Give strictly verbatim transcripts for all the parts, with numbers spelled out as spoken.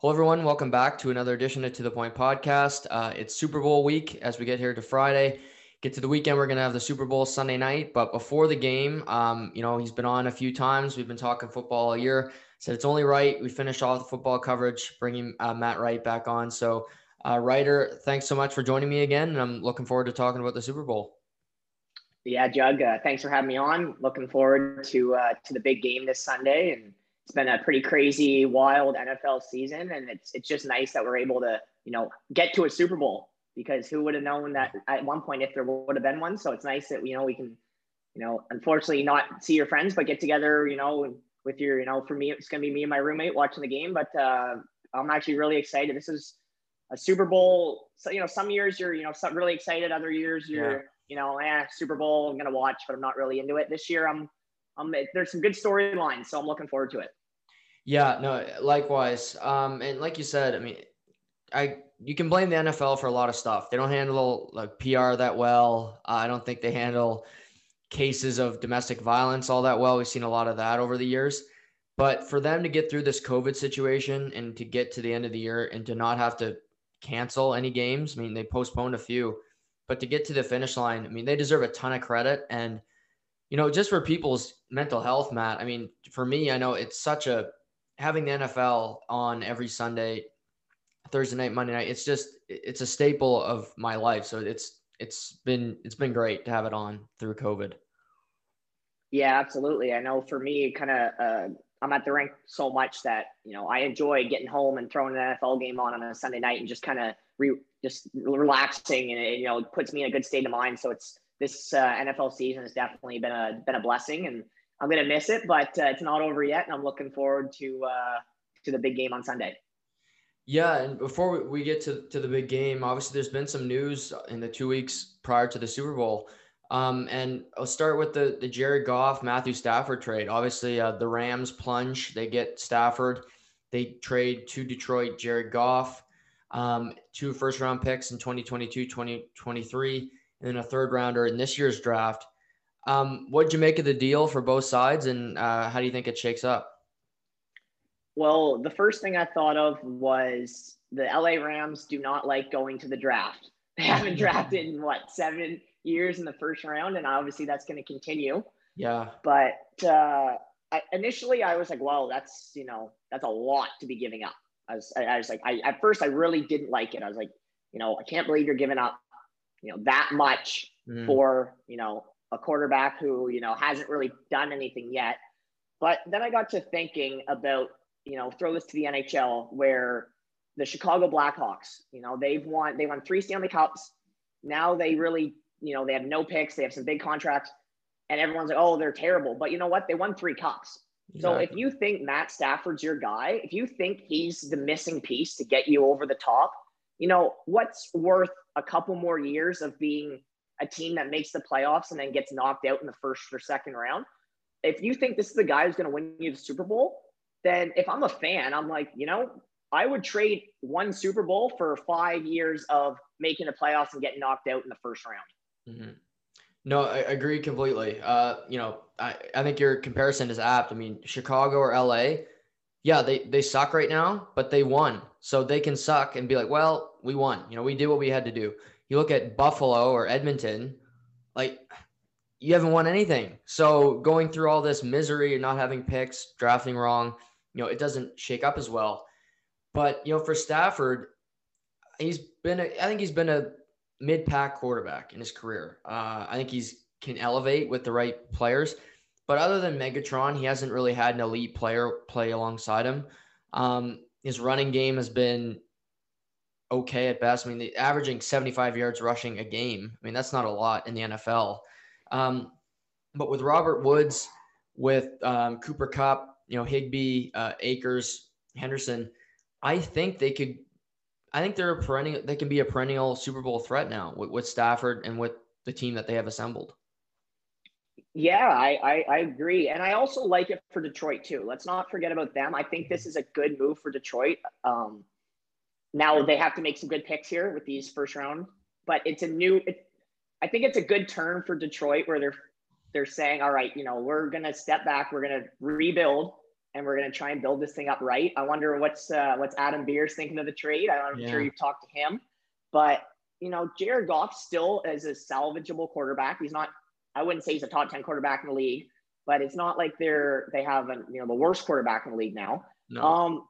Hello, everyone. Welcome back to another edition of To The Point Podcast. Uh, it's Super Bowl week as we get here to Friday. Get to the weekend, we're going to have the Super Bowl Sunday night. But before the game, um, you know, he's been on a few times. We've been talking football all year. Said it's only right we finish off the football coverage, bringing uh, Matt Wright back on. So, uh, Ryder, thanks so much for joining me again. And I'm looking forward to talking about the Super Bowl. Yeah, Jug, uh, thanks for having me on. Looking forward to uh, to the big game this Sunday. And it's been a pretty crazy, wild N F L season, and it's it's just nice that we're able to, you know, get to a Super Bowl, because who would have known that at one point if there would have been one. So it's nice that, you know, we can, you know, unfortunately not see your friends, but get together, you know, with your, you know, for me, it's going to be me and my roommate watching the game. But uh, I'm actually really excited. This is a Super Bowl. So, you know, some years you're, you know, really excited. Other years you're, yeah. you know, eh, Super Bowl, I'm going to watch, but I'm not really into it. This year, I'm, I'm there's some good storylines. So I'm looking forward to it. Yeah, no, likewise. Um, and like you said, I mean, I you can blame the N F L for a lot of stuff. They don't handle like P R that well. Uh, I don't think they handle cases of domestic violence all that well. We've seen a lot of that over the years. But for them to get through this COVID situation and to get to the end of the year and to not have to cancel any games, I mean, they postponed a few. But to get to the finish line, I mean, they deserve a ton of credit. And, you know, just for people's mental health, Matt, I mean, for me, I know it's such a having the N F L on every Sunday, Thursday night, Monday night, it's just, it's a staple of my life. So it's, it's been, it's been great to have it on through COVID. Yeah, absolutely. I know for me, kind of, uh, I'm at the rink so much that, you know, I enjoy getting home and throwing an N F L game on on a Sunday night and just kind of re just relaxing, and it, you know, it puts me in a good state of mind. So it's, this uh, N F L season has definitely been a, been a blessing, and I'm going to miss it, but uh, it's not over yet. And I'm looking forward to, uh, to the big game on Sunday. Yeah. And before we get to, to the big game, obviously there's been some news in the two weeks prior to the Super Bowl. Um, and I'll start with the, the Jared Goff, Matthew Stafford trade. Obviously uh, the Rams plunge, they get Stafford, they trade to Detroit, Jared Goff, um, two first round picks in twenty twenty-two, twenty twenty-three, and then a third rounder in this year's draft. Um, what did you make of the deal for both sides, and uh, how do you think it shakes up? Well, the first thing I thought of was the L A Rams do not like going to the draft. They haven't drafted in, what, seven years in the first round, and obviously that's going to continue. Yeah. But uh, I, initially I was like, wow, that's, you know, that's a lot to be giving up. I was, I, I was like, I, at first I really didn't like it. I was like, you know, I can't believe you're giving up, you know, that much mm. for, you know, a quarterback who, you know, hasn't really done anything yet. But then I got to thinking about, you know, throw this to the N H L, where the Chicago Blackhawks, you know, they've won, they won three Stanley Cups. Now they really, you know, they have no picks. They have some big contracts, and everyone's like, oh, they're terrible. But you know what? They won three cups. Exactly. So if you think Matt Stafford's your guy, if you think he's the missing piece to get you over the top, you know, what's worth a couple more years of being a team that makes the playoffs and then gets knocked out in the first or second round? If you think this is the guy who's going to win you the Super Bowl, then if I'm a fan, I'm like, you know, I would trade one Super Bowl for five years of making the playoffs and getting knocked out in the first round. Mm-hmm. No, I agree completely. Uh, you know, I, I think your comparison is apt. I mean, Chicago or L A, yeah, they, they suck right now, but they won. So they can suck and be like, well, we won. You know, we did what we had to do. You look at Buffalo or Edmonton, like you haven't won anything. So going through all this misery and not having picks, drafting wrong, you know, it doesn't shake up as well. But, you know, for Stafford, he's been, a, I think he's been a mid-pack quarterback in his career. Uh, I think he's can elevate with the right players. But other than Megatron, he hasn't really had an elite player play alongside him. Um, his running game has been okay at best. I mean, the averaging seventy-five yards rushing a game. I mean, that's not a lot in the N F L. Um, but with Robert Woods, with um, Cooper Kupp, you know, Higby, uh, Akers, Henderson, I think they could, I think they're a perennial, they can be a perennial Super Bowl threat now with, with Stafford and with the team that they have assembled. Yeah, I, I, I agree. And I also like it for Detroit too. Let's not forget about them. I think this is a good move for Detroit. Um, Now they have to make some good picks here with these first round, but it's a new, it, I think it's a good turn for Detroit, where they're, they're saying, all right, you know, we're going to step back. We're going to rebuild. and we're going to try and build this thing up right. I wonder what's uh, what's Adam Beers thinking of the trade. I'm yeah. sure you've talked to him. But, you know, Jared Goff still is a salvageable quarterback. He's not – I wouldn't say he's a top ten quarterback in the league, but it's not like they're they have, a, you know, the worst quarterback in the league now. No. Um,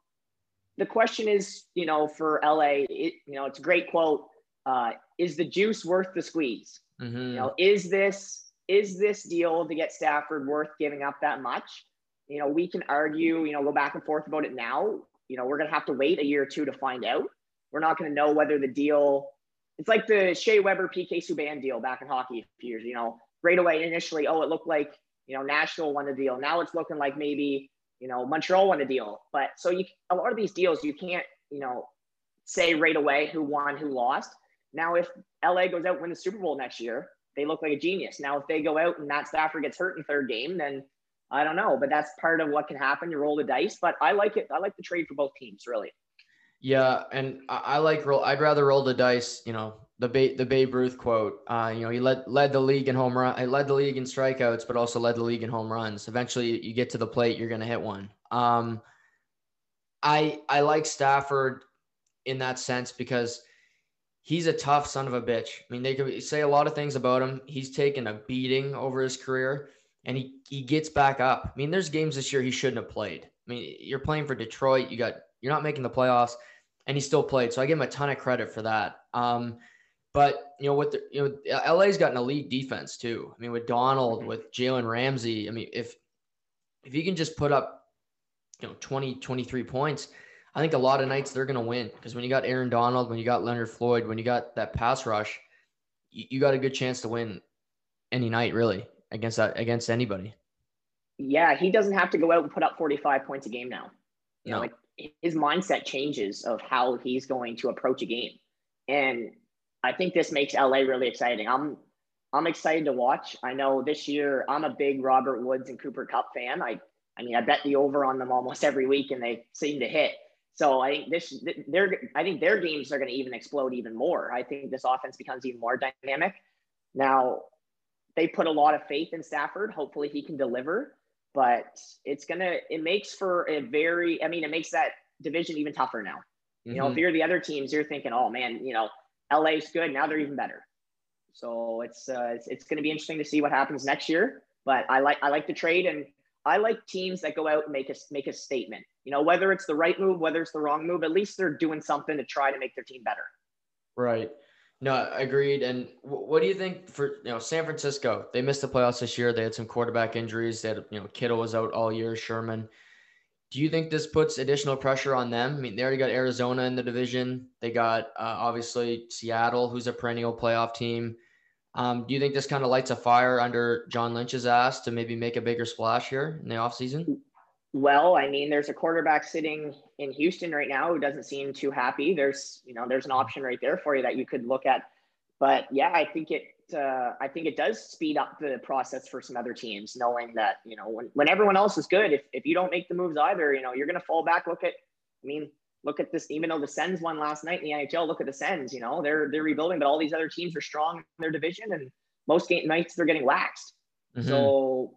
the question is, you know, for L A, it, you know, it's a great quote. Uh, is the juice worth the squeeze? Mm-hmm. You know, is this is this deal to get Stafford worth giving up that much? You know, we can argue, you know, go back and forth about it now. You know, we're going to have to wait a year or two to find out. We're not going to know whether the deal, it's like the Shea Weber, P K Subban deal back in hockey a few years, you know, right away initially, oh, it looked like, you know, Nashville won the deal. Now it's looking like maybe, you know, Montreal won the deal. But so you, a lot of these deals, you can't, you know, say right away who won, who lost. Now, if L A goes out and wins the Super Bowl next year, they look like a genius. Now, if they go out and Matt Stafford gets hurt in third game, then I don't know, but that's part of what can happen. You roll the dice, but I like it. I like the trade for both teams, really. Yeah, and I, I like roll. I'd rather roll the dice. You know, the ba- the Babe Ruth quote. Uh, you know, he led led the league in home run. I led the league in strikeouts, but also led the league in home runs. Eventually, you get to the plate, you're gonna hit one. Um, I I like Stafford in that sense because he's a tough son of a bitch. I mean, they could say a lot of things about him. He's taken a beating over his career. And he, he gets back up. I mean, there's games this year he shouldn't have played. I mean, you're playing for Detroit. You got, you're not making the playoffs, and he still played. So I give him a ton of credit for that. Um, but you know what? The, you know, L A's got an elite defense too. I mean, with Donald, with Jalen Ramsey. I mean, if if you can just put up, you know, twenty, twenty-three points, I think a lot of nights they're gonna win because when you got Aaron Donald, when you got Leonard Floyd, when you got that pass rush, you, you got a good chance to win any night, really. Against that, against anybody. Yeah, he doesn't have to go out and put up forty-five points a game now. You no. know, like his mindset changes of how he's going to approach a game, and I think this makes L A really exciting. I'm, I'm excited to watch. I know this year I'm a big Robert Woods and Cooper Kupp fan. I, I mean, I bet the over on them almost every week, and they seem to hit. So I think this, they're, I think their games are going to even explode even more. I think this offense becomes even more dynamic now. They put a lot of faith in Stafford. Hopefully he can deliver, but it's going to, it makes for a very, I mean, it makes that division even tougher now. Mm-hmm. You know, if you're the other teams, you're thinking, oh man, you know, L A's good. Now they're even better. So it's, uh, it's, it's going to be interesting to see what happens next year, but I like, I like the trade and I like teams that go out and make a, make a statement, you know, whether it's the right move, whether it's the wrong move, at least they're doing something to try to make their team better. Right. No, agreed. And what do you think for, you know, San Francisco? They missed the playoffs this year. They had some quarterback injuries. They had, you know, Kittle was out all year, Sherman. Do you think this puts additional pressure on them? I mean, they already got Arizona in the division. They got uh, obviously Seattle, who's a perennial playoff team. Um, do you think this kind of lights a fire under John Lynch's ass to maybe make a bigger splash here in the offseason? Well, I mean, there's a quarterback sitting in Houston right now who doesn't seem too happy. There's, you know, there's an option right there for you that you could look at. But yeah, I think it, uh, I think it does speed up the process for some other teams, knowing that, you know, when, when everyone else is good, if, if you don't make the moves either, you know, you're going to fall back. Look at, I mean, look at this, even though the Sens won last night in the N H L, look at the Sens, you know, they're, they're rebuilding, but all these other teams are strong in their division and most game nights they're getting waxed. Mm-hmm. So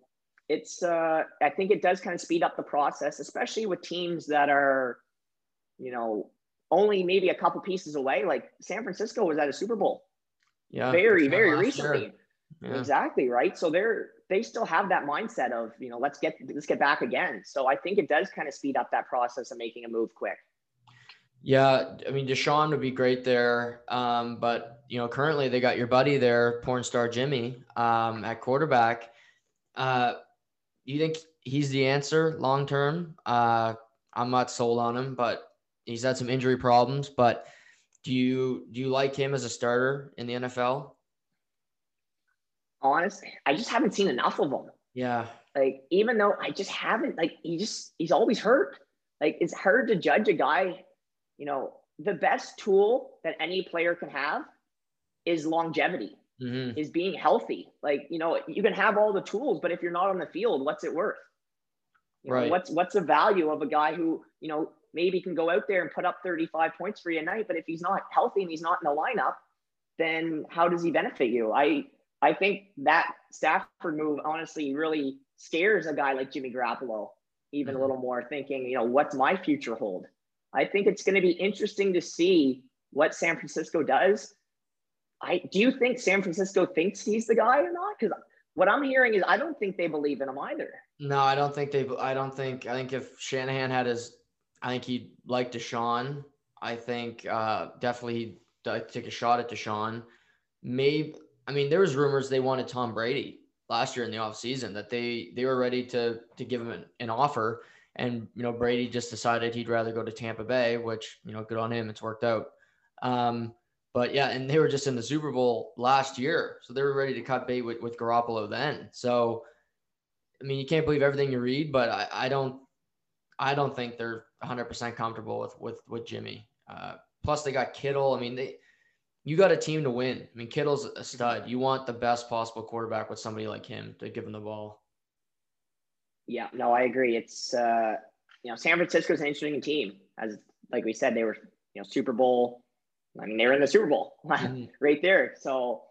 it's, uh, I think it does kind of speed up the process, especially with teams that are, you know, only maybe a couple pieces away. Like San Francisco was at a Super Bowl. Yeah. Very, very recently. Yeah. Exactly. Right. So they're, they still have that mindset of, you know, let's get, let's get back again. So I think it does kind of speed up that process of making a move quick. Yeah. I mean, Deshaun would be great there. Um, but you know, currently they got your buddy there, porn star Jimmy, um, at quarterback. Uh, You think he's the answer long term? Uh, I'm not sold on him, but he's had some injury problems. But do you do you like him as a starter in the N F L? Honestly, I just haven't seen enough of him. Yeah, like even though I just haven't, like he just he's always hurt. Like it's hard to judge a guy. You know, the best tool that any player can have is longevity. Mm-hmm. Is being healthy. Like, you know, you can have all the tools, but if you're not on the field, what's it worth? You right. know, what's, what's the value of a guy who, you know, maybe can go out there and put up thirty-five points for you a night, but if he's not healthy and he's not in the lineup, then how does he benefit you? I, I think that Stafford move honestly really scares a guy like Jimmy Garoppolo. even a little more, thinking, you know, what's my future hold? I think it's going to be interesting to see what San Francisco does. I do you think San Francisco thinks he's the guy or not? Because what I'm hearing is I don't think they believe in him either. No, I don't think they. I don't think. I think if Shanahan had his, I think he'd like Deshaun. I think uh, definitely he'd like take a shot at Deshaun. Maybe. I mean, there was rumors they wanted Tom Brady last year in the offseason, that they they were ready to to give him an, an offer. And, you know, Brady just decided he'd rather go to Tampa Bay, which, you know, good on him. It's worked out. Um, but, yeah, and they were just in the Super Bowl last year. So they were ready to cut bait with, with Garoppolo then. So, I mean, you can't believe everything you read, but I, I don't I don't think they're one hundred percent comfortable with, with, with Jimmy. Uh, plus, they got Kittle. I mean, they you got a team to win. I mean, Kittle's a stud. You want the best possible quarterback with somebody like him to give him the ball. Yeah, no, I agree. It's, uh, you know, San Francisco's an interesting team. As like we said, they were, you know, Super Bowl. I mean, they were in the Super Bowl mm-hmm. right there. So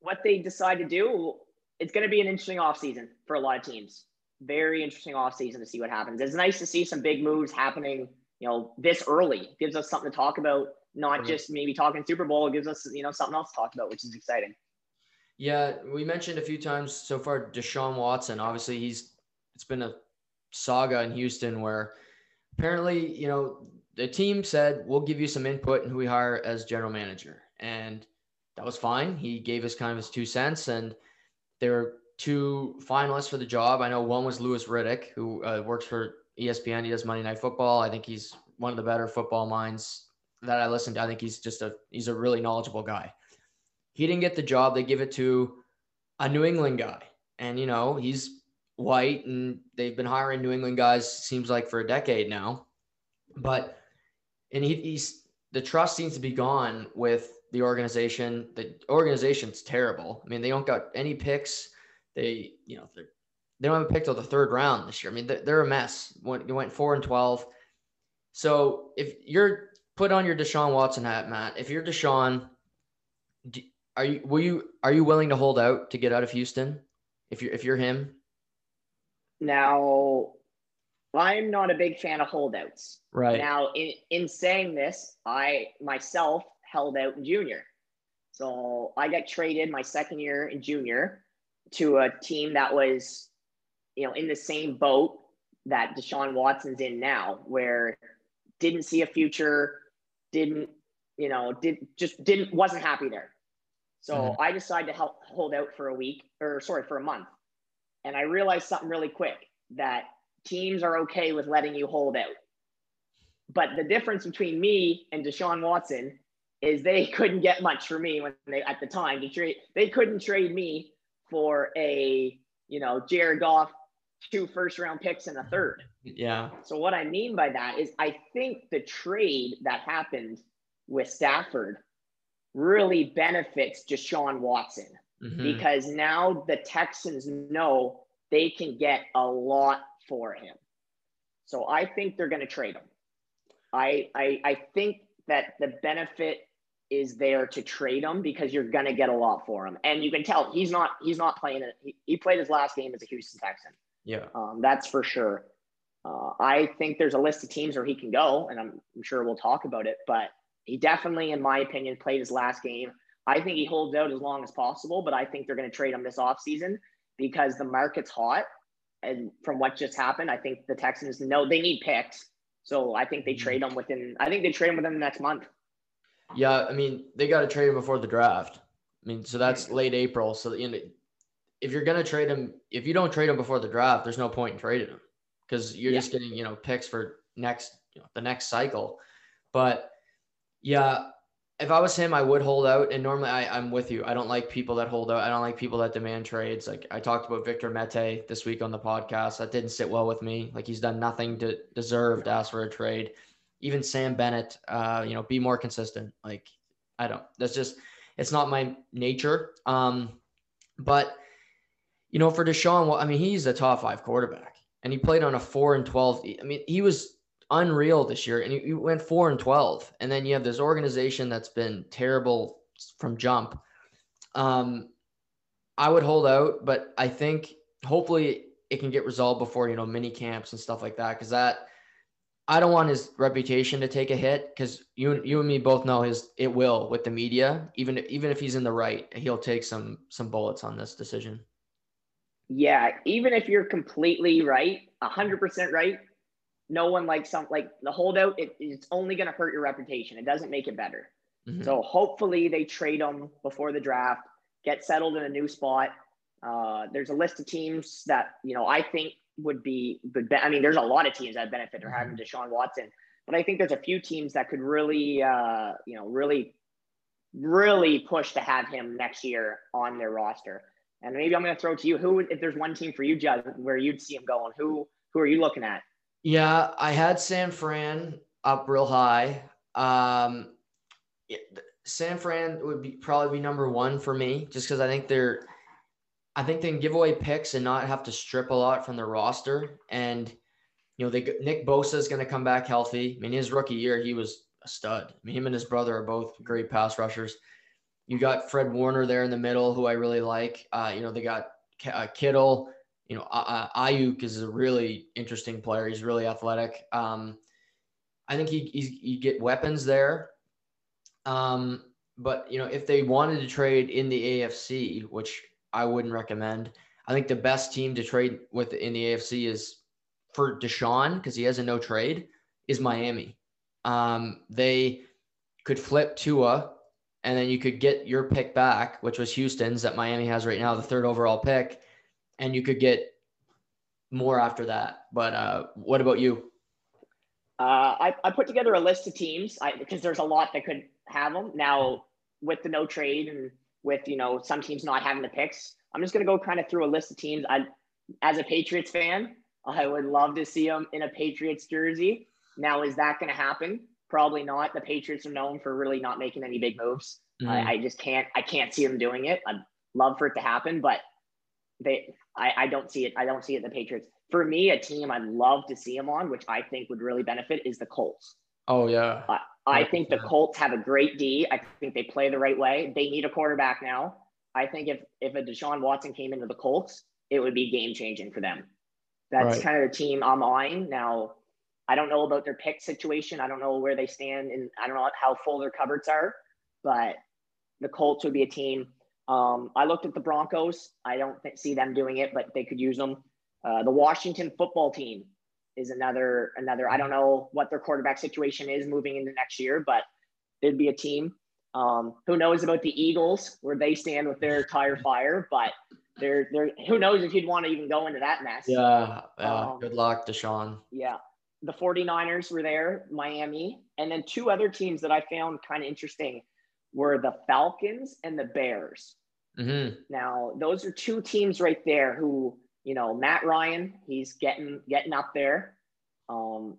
what they decide to do, it's going to be an interesting offseason for a lot of teams. Very interesting offseason to see what happens. It's nice to see some big moves happening, you know, this early. It gives us something to talk about, not mm-hmm. just maybe talking Super Bowl. It gives us, you know, something else to talk about, which is exciting. Yeah, we mentioned a few times so far Deshaun Watson. Obviously, he's it's been a saga in Houston where apparently, you know, the team said, we'll give you some input in who we hire as general manager. And that was fine. He gave us kind of his two cents and there were two finalists for the job. I know one was Louis Riddick, who uh, works for E S P N. He does Monday Night Football. I think he's one of the better football minds that I listened to. I think he's just a, he's a really knowledgeable guy. He didn't get the job. They give it to a New England guy. And, you know, he's white and they've been hiring New England guys seems like for a decade now, but and he, he's the trust seems to be gone with the organization. The organization's terrible. I mean, they don't got any picks. They you know they don't have a pick till the third round this year. I mean, they're, they're a mess. Went, you went four and twelve. So if you're put on your Deshaun Watson hat, Matt, if you're Deshaun, do, are you will you are you willing to hold out to get out of Houston if you if you're him? Now, I'm not a big fan of holdouts. Right. Now, in, in saying this, I myself held out in junior. So I got traded my second year in junior to a team that was, you know, in the same boat that Deshaun Watson's in now, where didn't see a future, didn't, you know, did just didn't, wasn't happy there. So mm-hmm. I decided to help hold out for a week or sorry, for a month. And I realized something really quick, that teams are okay with letting you hold out. But the difference between me and Deshaun Watson is they couldn't get much for me when they, at the time, to trade. They couldn't trade me for a, you know, Jared Goff, two first round picks and a third. Yeah. So what I mean by that is I think the trade that happened with Stafford really benefits Deshaun Watson. Mm-hmm. Because now the Texans know they can get a lot for him. So I think they're going to trade him. I, I I think that the benefit is there to trade him because you're going to get a lot for him. And you can tell he's not he's not playing it. He, he played his last game as a Houston Texan. Yeah, um, that's for sure. Uh, I think there's a list of teams where he can go, and I'm, I'm sure we'll talk about it. But he definitely, in my opinion, played his last game. I think he holds out as long as possible, but I think they're going to trade him this offseason because the market's hot. And from what just happened, I think the Texans know they need picks. So I think they trade him within, I think they trade him within the next month. Yeah. I mean, they got to trade him before the draft. I mean, so that's late April. So you know, if you're going to trade him, if you don't trade him before the draft, there's no point in trading him because you're yeah. just getting, you know, picks for next, you know, the next cycle. But yeah, if I was him, I would hold out. And normally I, I'm with you. I don't like people that hold out. I don't like people that demand trades. Like I talked about Victor Mete this week on the podcast. That didn't sit well with me. Like he's done nothing to deserve to ask for a trade. Even Sam Bennett, uh, you know, be more consistent. Like I don't, that's just, it's not my nature. Um, but you know, for Deshaun, well, I mean, he's a top five quarterback and he played on a four and twelve. I mean, he was unreal this year, and you went four and twelve, and then you have this organization that's been terrible from jump. Um, I would hold out, but I think hopefully it can get resolved before, you know, mini camps and stuff like that. Cause that, I don't want his reputation to take a hit. Cause you, you and me both know his, it will with the media, even, even if he's in the right, he'll take some, some bullets on this decision. Yeah. Even if you're completely right, a hundred percent right. No one likes something like the holdout. It, it's only going to hurt your reputation. It doesn't make it better. Mm-hmm. So hopefully they trade him before the draft, get settled in a new spot. Uh, there's a list of teams that, you know, I think would be good. I mean, there's a lot of teams that benefit from having Deshaun Watson, but I think there's a few teams that could really, uh, you know, really, really push to have him next year on their roster. And maybe I'm going to throw to you who, if there's one team for you, Judge, where you'd see him going, who, who are you looking at? Yeah, I had San Fran up real high. Um, San Fran would be probably be number one for me, just because I think they're, I think they can give away picks and not have to strip a lot from their roster. And, you know, they, Nick Bosa is going to come back healthy. I mean, his rookie year, he was a stud. I mean, him and his brother are both great pass rushers. You got Fred Warner there in the middle, who I really like. Uh, you know, they got uh, Kittle. You know, Ayuk is a really interesting player. He's really athletic. Um, I think he he's, you get weapons there. Um, but, you know, if they wanted to trade in the A F C, which – I wouldn't recommend. I think the best team to trade with in the A F C is for Deshaun, because he has a no trade, is Miami. Um, they could flip Tua, and then you could get your pick back, which was Houston's that Miami has right now, the third overall pick, and you could get more after that. But uh, what about you? Uh, I, I put together a list of teams I, because there's a lot that could have them. Now, with the no trade and with, you know, some teams not having the picks, I'm just going to go kind of through a list of teams. I, as a Patriots fan, I would love to see them in a Patriots jersey. Now, is that going to happen? Probably not. The Patriots are known for really not making any big moves. Mm-hmm. I, I just can't, I can't see them doing it. I'd love for it to happen, but they, I, I don't see it. I don't see it in the Patriots. For me, a team I'd love to see them on, which I think would really benefit, is the Colts. Oh yeah. Uh, I think the Colts have a great D. I think they play the right way. They need a quarterback now. I think if if a Deshaun Watson came into the Colts, it would be game-changing for them. That's right. Kind of the team I'm eyeing. Now, I don't know about their pick situation. I don't know where they stand, and I don't know how full their cupboards are, but the Colts would be a team. Um, I looked at the Broncos. I don't th- see them doing it, but they could use them. Uh, the Washington football team is another, another, I don't know what their quarterback situation is moving into next year, but it'd be a team. Um, who knows about the Eagles, where they stand with their tire fire, but they're, they're, who knows if you'd want to even go into that mess. Yeah. yeah. Um, Good luck, Deshaun. Yeah. The forty-niners were there, Miami. And then two other teams that I found kind of interesting were the Falcons and the Bears. Mm-hmm. Now, those are two teams right there who, you know, Matt Ryan, he's getting getting up there. Um,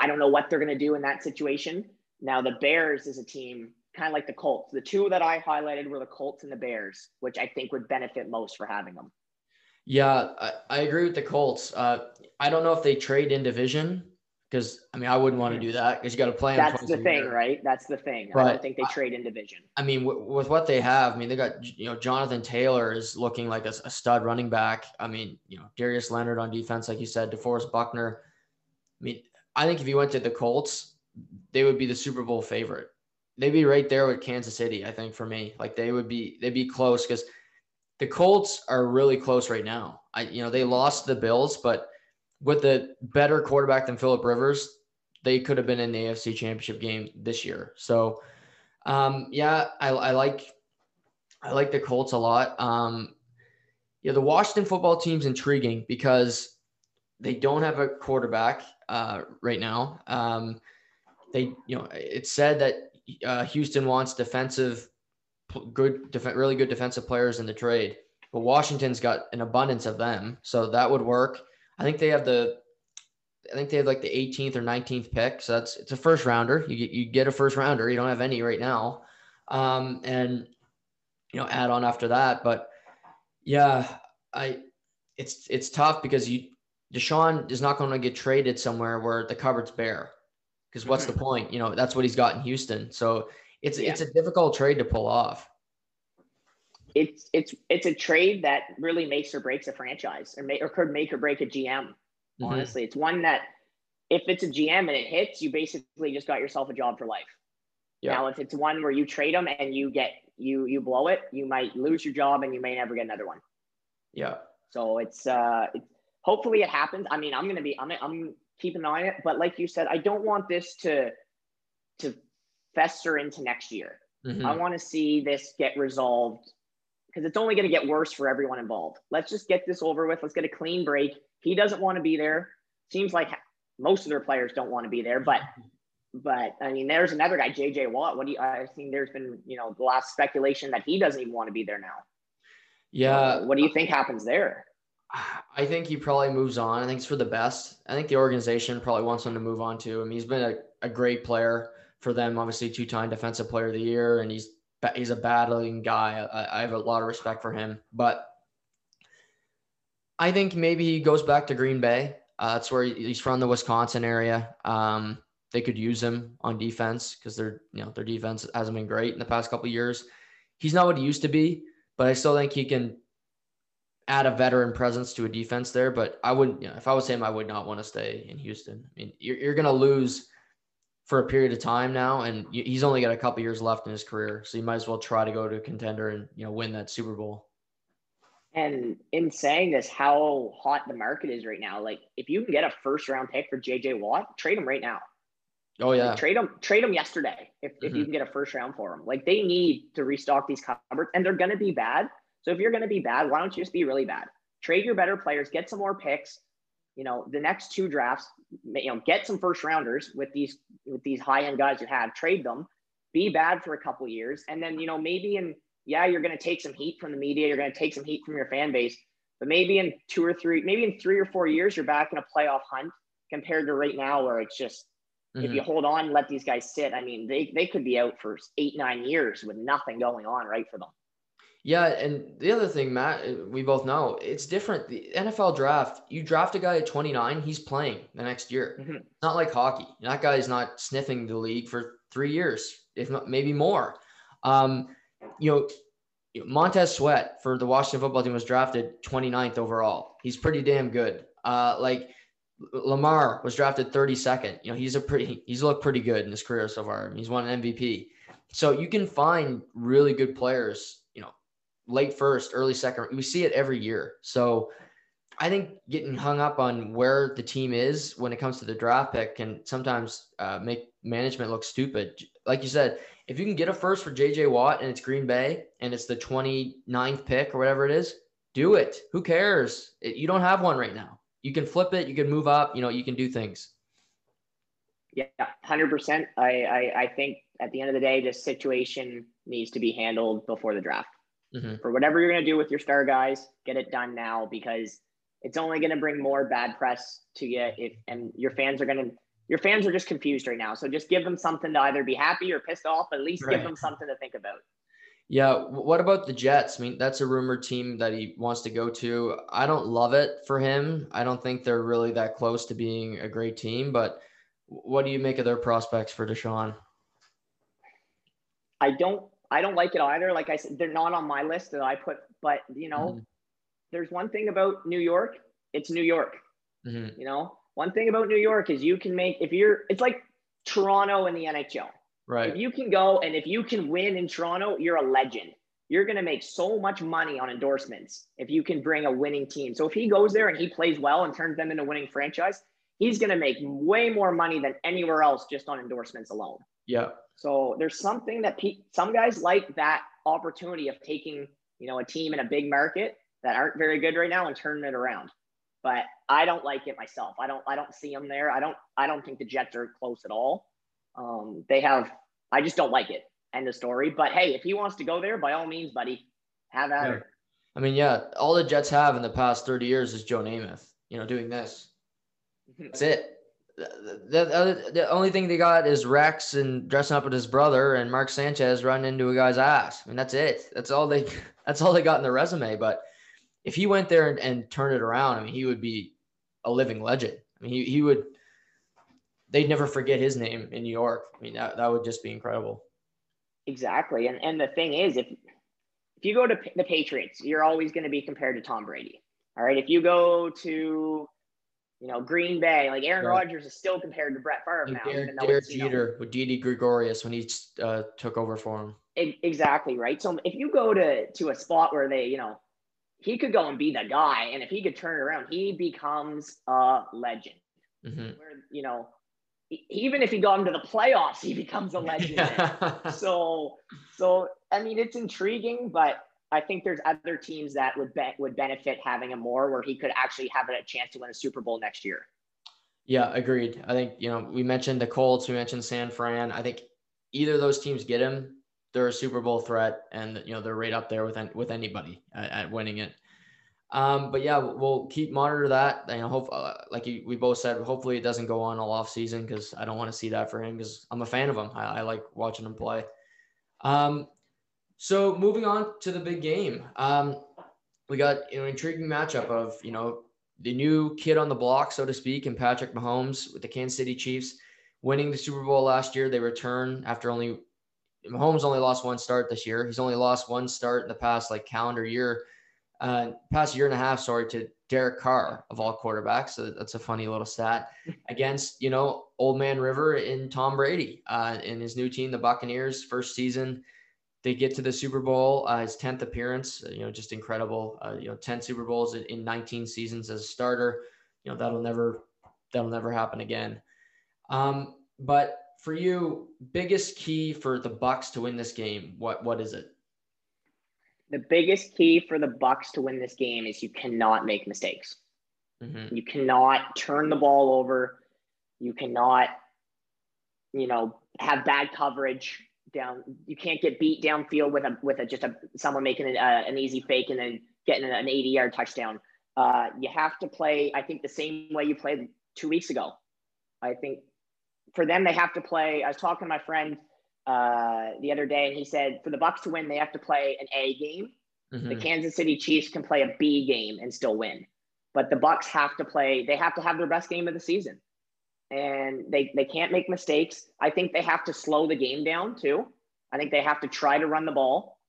I don't know what they're going to do in that situation. Now, the Bears is a team kind of like the Colts. The two that I highlighted were the Colts and the Bears, which I think would benefit most for having them. Yeah, I, I agree with the Colts. Uh, I don't know if they trade in division because, I mean, I wouldn't want to do that because you got to play them twice a year. That's the thing, right? That's the thing. But I don't think they trade in division. I mean, w- with what they have, I mean, they got, you know, Jonathan Taylor is looking like a, a stud running back. I mean, you know, Darius Leonard on defense, like you said, DeForest Buckner. I mean, I think if you went to the Colts, they would be the Super Bowl favorite. They'd be right there with Kansas City, I think, for me. Like, they would be, they'd be close because the Colts are really close right now. I, you know, they lost the Bills, but with a better quarterback than Phillip Rivers, they could have been in the A F C Championship game this year. So, um, yeah, I, I like I like the Colts a lot. Um, yeah, the Washington football team's intriguing because they don't have a quarterback uh, right now. Um, they, you know, it's said that uh, Houston wants defensive, good, def- really good defensive players in the trade, but Washington's got an abundance of them, so that would work. I think they have the, I think they have like the eighteenth or nineteenth pick. So that's, it's a first rounder. You get, you get a first rounder. You don't have any right now. Um, and, you know, add on after that, but yeah, I, it's, it's tough because you, Deshaun is not going to get traded somewhere where the cupboard's bare because what's mm-hmm. the point? You know, that's what he's got in Houston. So it's, yeah. it's a difficult trade to pull off. it's it's it's a trade that really makes or breaks a franchise, or, may, or could make or break a G M. Mm-hmm. Honestly, it's one that if it's a G M and it hits, you basically just got yourself a job for life. Yeah. Now, if it's one where you trade them and you get you you blow it, you might lose your job and you may never get another one. Yeah. So it's uh, it, hopefully it happens. I mean, I'm gonna be I'm I'm keeping an eye on it, but like you said, I don't want this to to fester into next year. Mm-hmm. I want to see this get resolved, because it's only going to get worse for everyone involved. Let's just get this over with. Let's get a clean break. He doesn't want to be there. Seems like most of their players don't want to be there, but, but I mean, there's another guy, J J Watt. What do you, I think there's been, you know, the last speculation that he doesn't even want to be there now. Yeah. So what do you think happens there? I think he probably moves on. I think it's for the best. I think the organization probably wants him to move on too. I mean, he's been a, a great player for them, obviously two-time defensive player of the year. And he's, he's a battling guy. I, I have a lot of respect for him, but I think maybe he goes back to Green Bay. Uh, that's where he, he's from, the Wisconsin area. Um, they could use him on defense, because their, you know, their defense hasn't been great in the past couple of years. He's not what he used to be, but I still think he can add a veteran presence to a defense there. But I wouldn't, you know, if I was him, I would not want to stay in Houston. I mean, you're, you're going to lose for a period of time now, and he's only got a couple years left in his career, so you might as well try to go to a contender and, you know, win that Super Bowl. And in saying this, how hot the market is right now. Like, if you can get a first round pick for J J Watt, trade him right now. Oh yeah, like, trade him, trade him yesterday. If mm-hmm. if you can get a first round for him, like, they need to restock these cupboards, and they're gonna be bad. So if you're gonna be bad, why don't you just be really bad? Trade your better players, get some more picks. You know, the next two drafts, you know, get some first rounders with these with these high end guys you have, trade them, be bad for a couple of years. And then, you know, maybe in, yeah, you're going to take some heat from the media, you're going to take some heat from your fan base, but maybe in two or three, maybe in three or four years, you're back in a playoff hunt compared to right now, where it's just, mm-hmm. if you hold on, let these guys sit. I mean, they, they could be out for eight, nine years with nothing going on right for them. Yeah, and the other thing, Matt, we both know, it's different. The N F L draft, you draft a guy at twenty-nine, he's playing the next year. Mm-hmm. It's not like hockey. That guy is not sniffing the league for three years, if not maybe more. Um, you know, Montez Sweat for the Washington football team was drafted twenty-ninth overall. He's pretty damn good. Uh, like Lamar was drafted thirty-second. You know, he's a pretty, he's looked pretty good in his career so far. He's won an M V P. So you can find really good players, you know, late first, early second. We see it every year. So I think getting hung up on where the team is when it comes to the draft pick can sometimes uh, make management look stupid. Like you said, if you can get a first for J J Watt and it's Green Bay and it's the twenty-ninth pick or whatever it is, do it. Who cares? It, you don't have one right now. You can flip it. You can move up. You know, you can do things. Yeah, one hundred percent. I, I, I think at the end of the day, this situation needs to be handled before the draft. Mm-hmm. For whatever you're going to do with your star guys, get it done now, because it's only going to bring more bad press to you. If and your fans are going to, your fans are just confused right now. So just give them something to either be happy or pissed off. But at least right. give them something to think about. Yeah. What about the Jets? I mean, that's a rumored team that he wants to go to. I don't love it for him. I don't think they're really that close to being a great team. But what do you make of their prospects for Deshaun? I don't. I don't like it either. Like I said, they're not on my list that I put, but you know, mm-hmm. there's one thing about New York, it's New York, mm-hmm. you know, one thing about New York is you can make, if you're, it's like Toronto in the N H L, right? If you can go and if you can win in Toronto, you're a legend. You're going to make so much money on endorsements if you can bring a winning team. So if he goes there and he plays well and turns them into a winning franchise, he's going to make way more money than anywhere else just on endorsements alone. Yeah. So there's something that pe- some guys like that opportunity of taking, you know, a team in a big market that aren't very good right now and turning it around. But I don't like it myself. I don't, I don't see them there. I don't, I don't think the Jets are close at all. Um, they have, I just don't like it. End of story. But hey, if he wants to go there, by all means, buddy, have at yeah. it. I mean, yeah, all the Jets have in the past thirty years is Joe Namath, you know, doing this. That's it. The, the, the only thing they got is Rex and dressing up with his brother and Mark Sanchez running into a guy's ass. I mean, that's it. That's all they, that's all they got in the resume. But if he went there and, and turned it around, I mean, he would be a living legend. I mean, he, he would, they'd never forget his name in New York. I mean, that, that would just be incredible. Exactly. And, and the thing is, if, if you go to the Patriots, you're always going to be compared to Tom Brady. All right. If you go to, you know, Green Bay, like Aaron right. Rodgers is still compared to Brett Favre now. Derek, Derek Jeter know, with Didi Gregorius when he uh, took over for him. It, exactly. Right. So if you go to, to a spot where they, you know, he could go and be the guy, and if he could turn it around, he becomes a legend. Mm-hmm. Where, you know, even if he got into the playoffs, he becomes a legend. Yeah. So, so I mean, it's intriguing, but I think there's other teams that would be, would benefit having him more, where he could actually have a chance to win a Super Bowl next year. Yeah, agreed. I think, you know, we mentioned the Colts, we mentioned San Fran. I think either of those teams get him, they're a Super Bowl threat, and, you know, they're right up there with with anybody at, at winning it. Um, but yeah, we'll keep monitor that. And hope, uh, like you, we both said, hopefully it doesn't go on all off season, because I don't want to see that for him, because I'm a fan of him. I, I like watching him play. Um, so moving on to the big game, um, we got an you know, intriguing matchup of, you know, the new kid on the block, so to speak, and Patrick Mahomes with the Kansas City Chiefs winning the Super Bowl last year. They return after only Mahomes only lost one start this year. He's only lost one start in the past like calendar year. Uh, past year and a half, sorry, to Derek Carr of all quarterbacks. So that's a funny little stat against, you know, old man River in Tom Brady uh, in his new team, the Buccaneers. First season, they get to the Super Bowl, uh, his tenth appearance, you know, just incredible, uh, you know, ten Super Bowls in nineteen seasons as a starter. You know, that'll never, that'll never happen again. Um, but for you, biggest key for the Bucs to win this game, what, what is it? The biggest key for the Bucs to win this game is you cannot make mistakes. Mm-hmm. You cannot turn the ball over. You cannot, you know, have bad coverage down. You can't get beat downfield with a with a just a someone making an, uh, an easy fake and then getting an eighty-yard touchdown. Uh, you have to play, I think, the same way you played two weeks ago. I think for them, they have to play. I was talking to my friend Uh, the other day, and he said for the Bucs to win, they have to play an A game. Mm-hmm. The Kansas City Chiefs can play a B game and still win, but the Bucs have to play. They have to have their best game of the season, and they they can't make mistakes. I think they have to slow the game down too. I think they have to try to run the ball.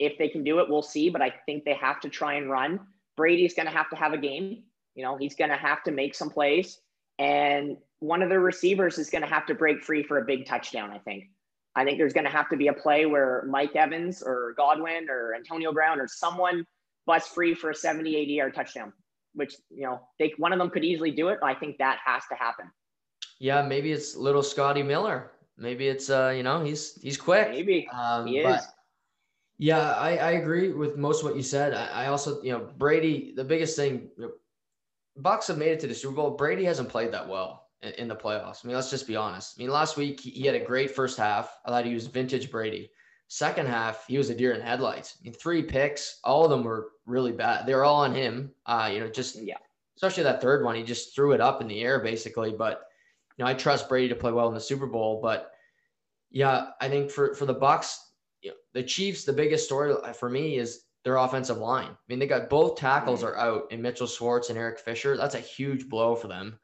If they can do it, we'll see. But I think they have to try and run. Brady's going to have to have a game. You know, he's going to have to make some plays, and one of their receivers is going to have to break free for a big touchdown. I think. I think there's going to have to be a play where Mike Evans or Godwin or Antonio Brown or someone busts free for a seventy, eighty-yard touchdown, which, you know, they, one of them could easily do it. I think that has to happen. Yeah, maybe it's little Scotty Miller. Maybe it's, uh, you know, he's he's quick. Maybe um, he is. Yeah, I, I agree with most of what you said. I, I also, you know, Brady, the biggest thing, you know, Bucs have made it to the Super Bowl. Brady hasn't played that well in the playoffs. I mean, let's just be honest. I mean, last week he had a great first half. I thought he was vintage Brady. Second half, he was a deer in headlights. I mean, three picks, all of them were really bad. They were all on him. Uh, you know, just yeah. Especially that third one, he just threw it up in the air basically. But you know, I trust Brady to play well in the Super Bowl. But yeah, I think for for the Bucs, you know, the Chiefs, the biggest story for me is their offensive line. I mean, they got both tackles are out in Mitchell Schwartz and Eric Fisher. That's a huge blow for them.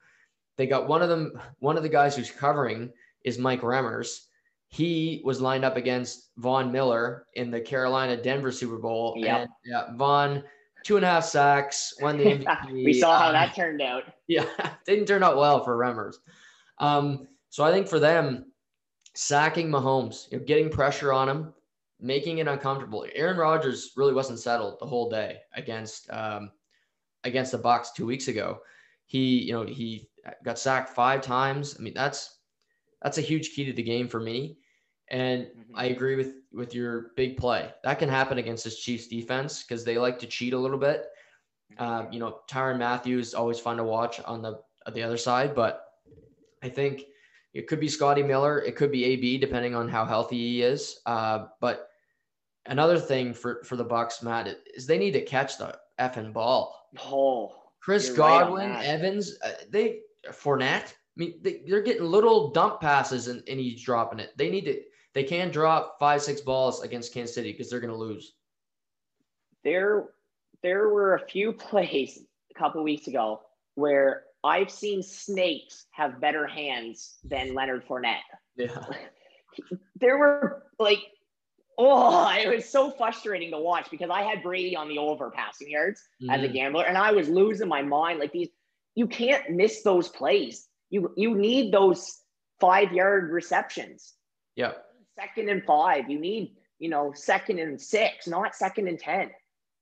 They got one of them. One of the guys who's covering is Mike Remmers. He was lined up against Von Miller in the Carolina Denver Super Bowl. Yep. And, yeah, Von, two and a half sacks, won the M V P. We saw how um, that turned out. Yeah, didn't turn out well for Remmers. Um, so I think for them, sacking Mahomes, you know, getting pressure on him, making it uncomfortable. Aaron Rodgers really wasn't settled the whole day against um, against the Bucs two weeks ago. He, you know, he. got sacked five times. I mean, that's that's a huge key to the game for me. And mm-hmm. I agree with with your big play. That can happen against this Chiefs defense because they like to cheat a little bit. Um, you know, Tyrann Mathieu is always fun to watch on the on the other side, but I think it could be Scotty Miller. It could be A B depending on how healthy he is. Uh, but another thing for, for the Bucs, Matt, is they need to catch the effing ball. Oh, Chris Godwin, right Evans, uh, they – Fournette, I mean, they, they're getting little dump passes and, and he's dropping it. They need to, they can drop five, six balls against Kansas City because they're going to lose. There, there were a few plays a couple weeks ago where I've seen snakes have better hands than Leonard Fournette. Yeah. There were like Oh, it was so frustrating to watch because I had Brady on the over passing yards mm-hmm. as a gambler, and I was losing my mind. Like these, you can't miss those plays. You you need those five yard receptions. Yeah. Second and five. You need, you know, second and six, not second and ten.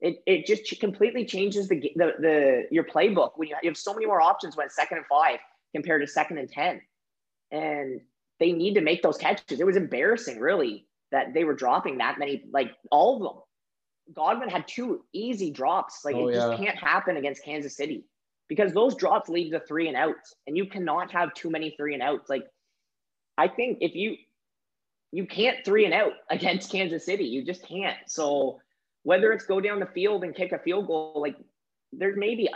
It it just completely changes the the, the your playbook when you have, you have so many more options when second and five compared to second and ten, and they need to make those catches. It was embarrassing, really, that they were dropping that many, like all of them. Godwin had two easy drops. Like oh, it just yeah. can't happen against Kansas City because those drops lead to three and outs, and you cannot have too many three and outs. Like I think if you, you can't three and out against Kansas City, you just can't. So whether it's go down the field and kick a field goal, like there's maybe,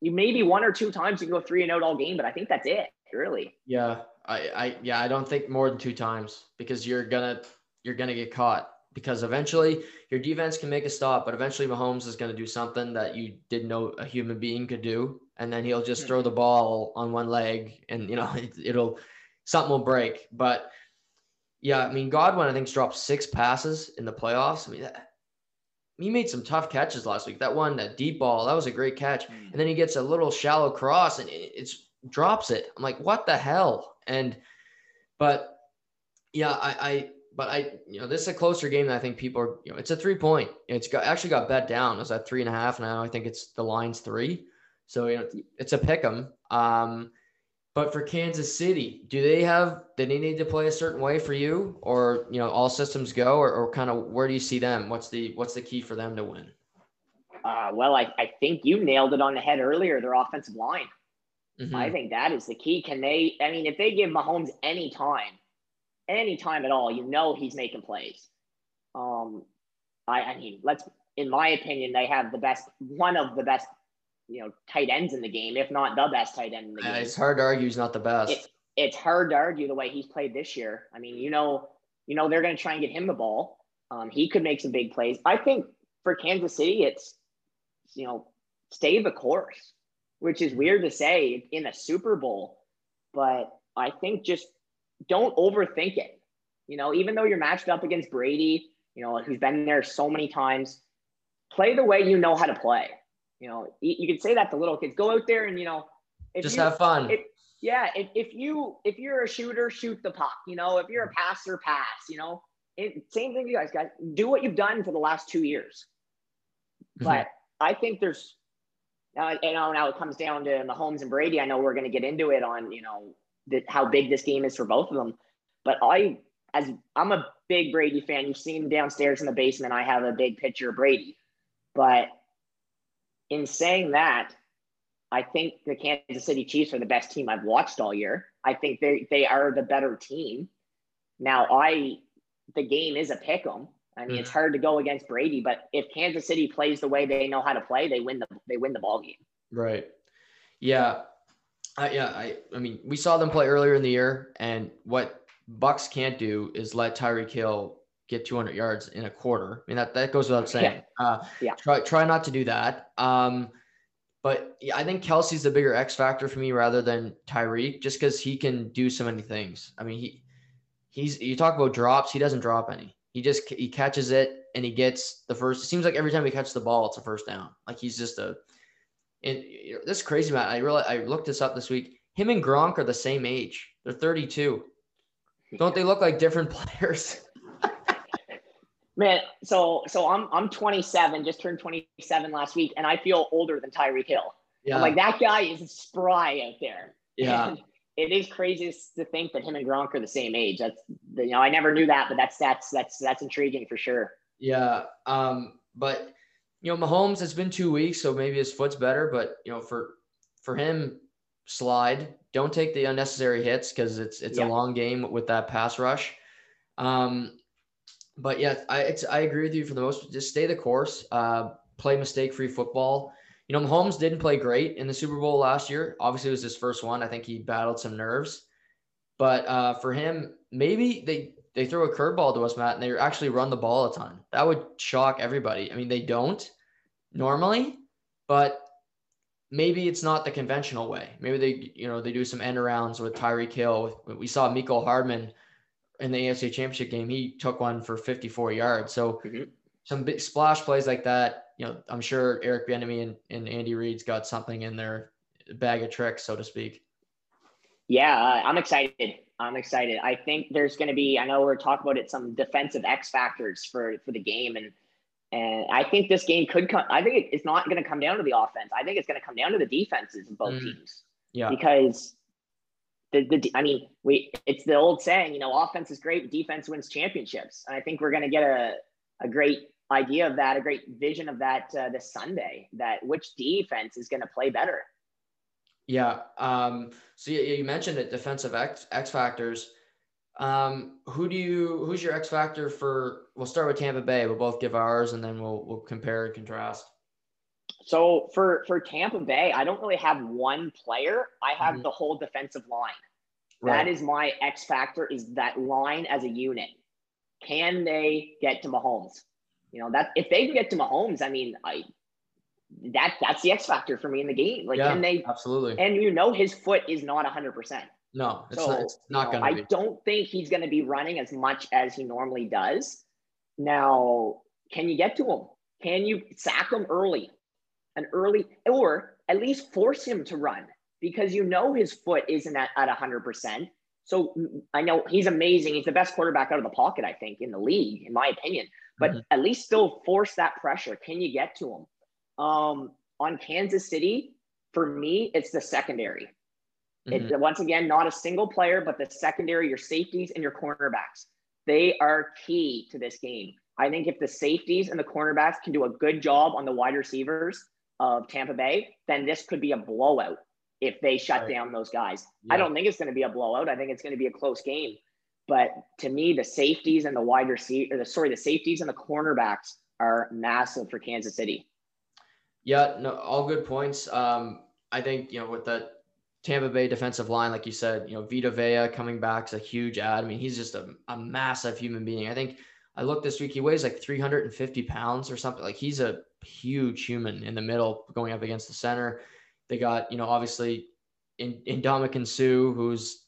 you maybe one or two times you can go three and out all game, but I think that's it really. Yeah. I, I, yeah, I don't think more than two times because you're going to, you're going to get caught because eventually your defense can make a stop, but eventually Mahomes is going to do something that you didn't know a human being could do. And then he'll just throw the ball on one leg and, you know, it, it'll, something will break. But yeah, I mean, Godwin, I think, dropped six passes in the playoffs. I mean, that, he made some tough catches last week. That one, that deep ball, that was a great catch. And then he gets a little shallow cross and it, it's drops it. I'm like, what the hell? And, but yeah, I, I, But I, you know, this is a closer game than I think people are, you know, it's a three point. It's got, actually got bet down. It was at three and a half. Now I think it's the line's three. So, you know, it's a pick 'em. Um, but for Kansas City, do they have, do they need to play a certain way for you or, you know, all systems go or, or kind of where do you see them? What's the, what's the key for them to win? Uh, well, I, I think you nailed it on the head earlier, their offensive line. Mm-hmm. I think that is the key. Can they, I mean, if they give Mahomes any time, any time at all, you know he's making plays. Um, I, I mean, let's, in my opinion, they have the best, one of the best, you know, tight ends in the game, if not the best tight end in the game. Uh, it's hard to argue he's not the best. It, it's hard to argue the way he's played this year. I mean, you know, you know they're going to try and get him the ball. Um, he could make some big plays. I think for Kansas City, it's, you know, stay the course, which is weird to say in a Super Bowl, but I think just don't overthink it. You know, even though you're matched up against Brady, you know, who's been there so many times, play the way you know how to play. You know, you, you can say that to little kids. Go out there and, you know, if just you, have fun. If, yeah. If, if you, if you're a shooter, shoot the puck. You know, if you're a passer, pass. You know, it, same thing to you guys, guys. Do what you've done for the last two years. Mm-hmm. But I think there's, now, you know, now it comes down to Mahomes and Brady. I know we're going to get into it on, you know, that how big this game is for both of them. But I, as I'm a big Brady fan, you've seen him downstairs in the basement. I have a big picture of Brady, but in saying that, I think the Kansas City Chiefs are the best team I've watched all year. I think they, they are the better team. Now I, the game is a pick 'em. I mean, mm. it's hard to go against Brady, but if Kansas City plays the way they know how to play, they win the, they win the ball game. Right. Yeah. Uh, yeah, I, I mean, we saw them play earlier in the year, and what Bucks can't do is let Tyreek Hill get two hundred yards in a quarter. I mean, that, that goes without saying. Yeah. Uh, yeah. Try try not to do that. Um, but yeah, I think Kelsey's the bigger X factor for me rather than Tyreek, just because he can do so many things. I mean, he he's you talk about drops, he doesn't drop any. He just he catches it and he gets the first. It seems like every time he catches the ball, it's a first down. Like he's just a. And this is crazy, Matt. I really I looked this up this week. Him and Gronk are the same age. They're thirty-two. Don't they look like different players? Man, so so I'm I'm twenty-seven, just turned twenty-seven last week, and I feel older than Tyreek Hill. Yeah. I'm like, that guy is spry out there. Yeah. And it is crazy to think that him and Gronk are the same age. That's, you know, I never knew that, but that's that's that's that's intriguing for sure. Yeah. Um, but you know, Mahomes, it's been two weeks, so maybe his foot's better. But, you know, for for him, slide. Don't take the unnecessary hits because it's it's yeah. a long game with that pass rush. Um, but, yeah, I it's, I agree with you for the most. Just stay the course. Uh, play mistake-free football. You know, Mahomes didn't play great in the Super Bowl last year. Obviously, it was his first one. I think he battled some nerves. But uh, for him, maybe they, they throw a curveball to us, Matt, and they actually run the ball a ton. That would shock everybody. I mean, they don't normally, but maybe it's not the conventional way. Maybe they, you know, they do some end arounds with Tyreek Hill. We saw Mecole Hardman in the A F C Championship game, he took one for fifty-four yards. So mm-hmm. some big splash plays like that, you know, I'm sure Eric Bieniemy and, and Andy Reid's got something in their bag of tricks, so to speak. Yeah, uh, I'm excited. I'm excited. I think there's going to be, I know we're talking about it, some defensive X factors for, for the game. And, and I think this game could come, I think it's not going to come down to the offense. I think it's going to come down to the defenses of both mm. teams. Yeah. Because the, the, I mean, we, it's the old saying, you know, offense is great, defense wins championships. And I think we're going to get a, a great idea of that, a great vision of that uh, this Sunday, that which defense is going to play better. Yeah. Um, so you, you mentioned it, defensive X, X factors. Um, who do you, who's your X factor for, we'll start with Tampa Bay. We'll both give ours and then we'll, we'll compare and contrast. So for, for Tampa Bay, I don't really have one player. I have mm-hmm. the whole defensive line. Right. That is my X factor, is that line as a unit. Can they get to Mahomes? You know, that if they can get to Mahomes, I mean, I, that that's the X factor for me in the game. Like, yeah, and they absolutely, and you know, his foot is not a hundred percent. No, it's so, not, it's not you know, going to be. I don't think he's going to be running as much as he normally does. Now, can you get to him? Can you sack him early and early, or at least force him to run, because you know, his foot isn't at a hundred percent. So I know he's amazing. He's the best quarterback out of the pocket, I think, in the league, in my opinion, but mm-hmm. at least still force that pressure. Can you get to him? Um, on Kansas City, for me, it's the secondary. Mm-hmm. It's once again, not a single player, but the secondary, your safeties and your cornerbacks, they are key to this game. I think if the safeties and the cornerbacks can do a good job on the wide receivers of Tampa Bay, then this could be a blowout if they shut right. down those guys. Yeah. I don't think it's going to be a blowout. I think it's going to be a close game, but to me, the safeties and the wide receiver, the, sorry, the safeties and the cornerbacks are massive for Kansas City. Yeah, no, all good points. Um, I think, you know, with that Tampa Bay defensive line, like you said, you know, Vita Vea coming back is a huge add. I mean, he's just a, a massive human being. I think I looked this week, he weighs like three hundred fifty pounds or something. Like, he's a huge human in the middle going up against the center. They got, you know, obviously in Ndamukong Suh, who's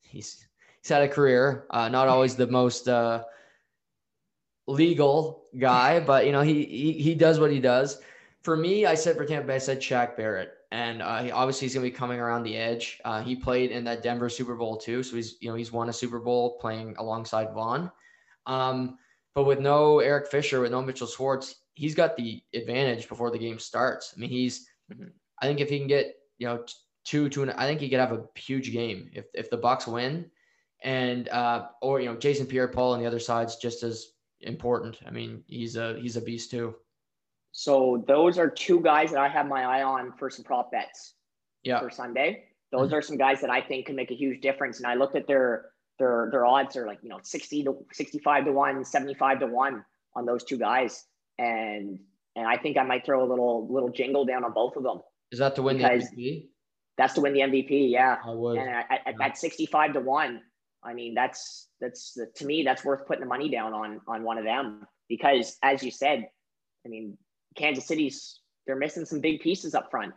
he's he's had a career, uh, not always the most uh, legal guy, but, you know, he, he he does what he does. For me, I said for Tampa Bay, I said Shaq Barrett, and uh, he obviously he's going to be coming around the edge. Uh, he played in that Denver Super Bowl too, so he's you know he's won a Super Bowl playing alongside Vaughn. Um, but with no Eric Fisher, with no Mitchell Schwartz, he's got the advantage before the game starts. I mean, he's I think if he can get you know two two, and I think he could have a huge game if if the Bucs win, and uh, or you know Jason Pierre-Paul on the other side's just as important. I mean, he's a he's a beast too. So those are two guys that I have my eye on for some prop bets yeah. for Sunday. Those mm-hmm. are some guys that I think can make a huge difference. And I looked at their their their odds are like, you know, sixty to sixty-five to one, seventy-five to one on those two guys. And and I think I might throw a little little jingle down on both of them. Is that to win the M V P? That's to win the M V P, yeah. I would. And I, I, yeah. at sixty-five to one, I mean, that's that's to me, that's worth putting the money down on on one of them, because as you said, I mean, Kansas City's, they're missing some big pieces up front.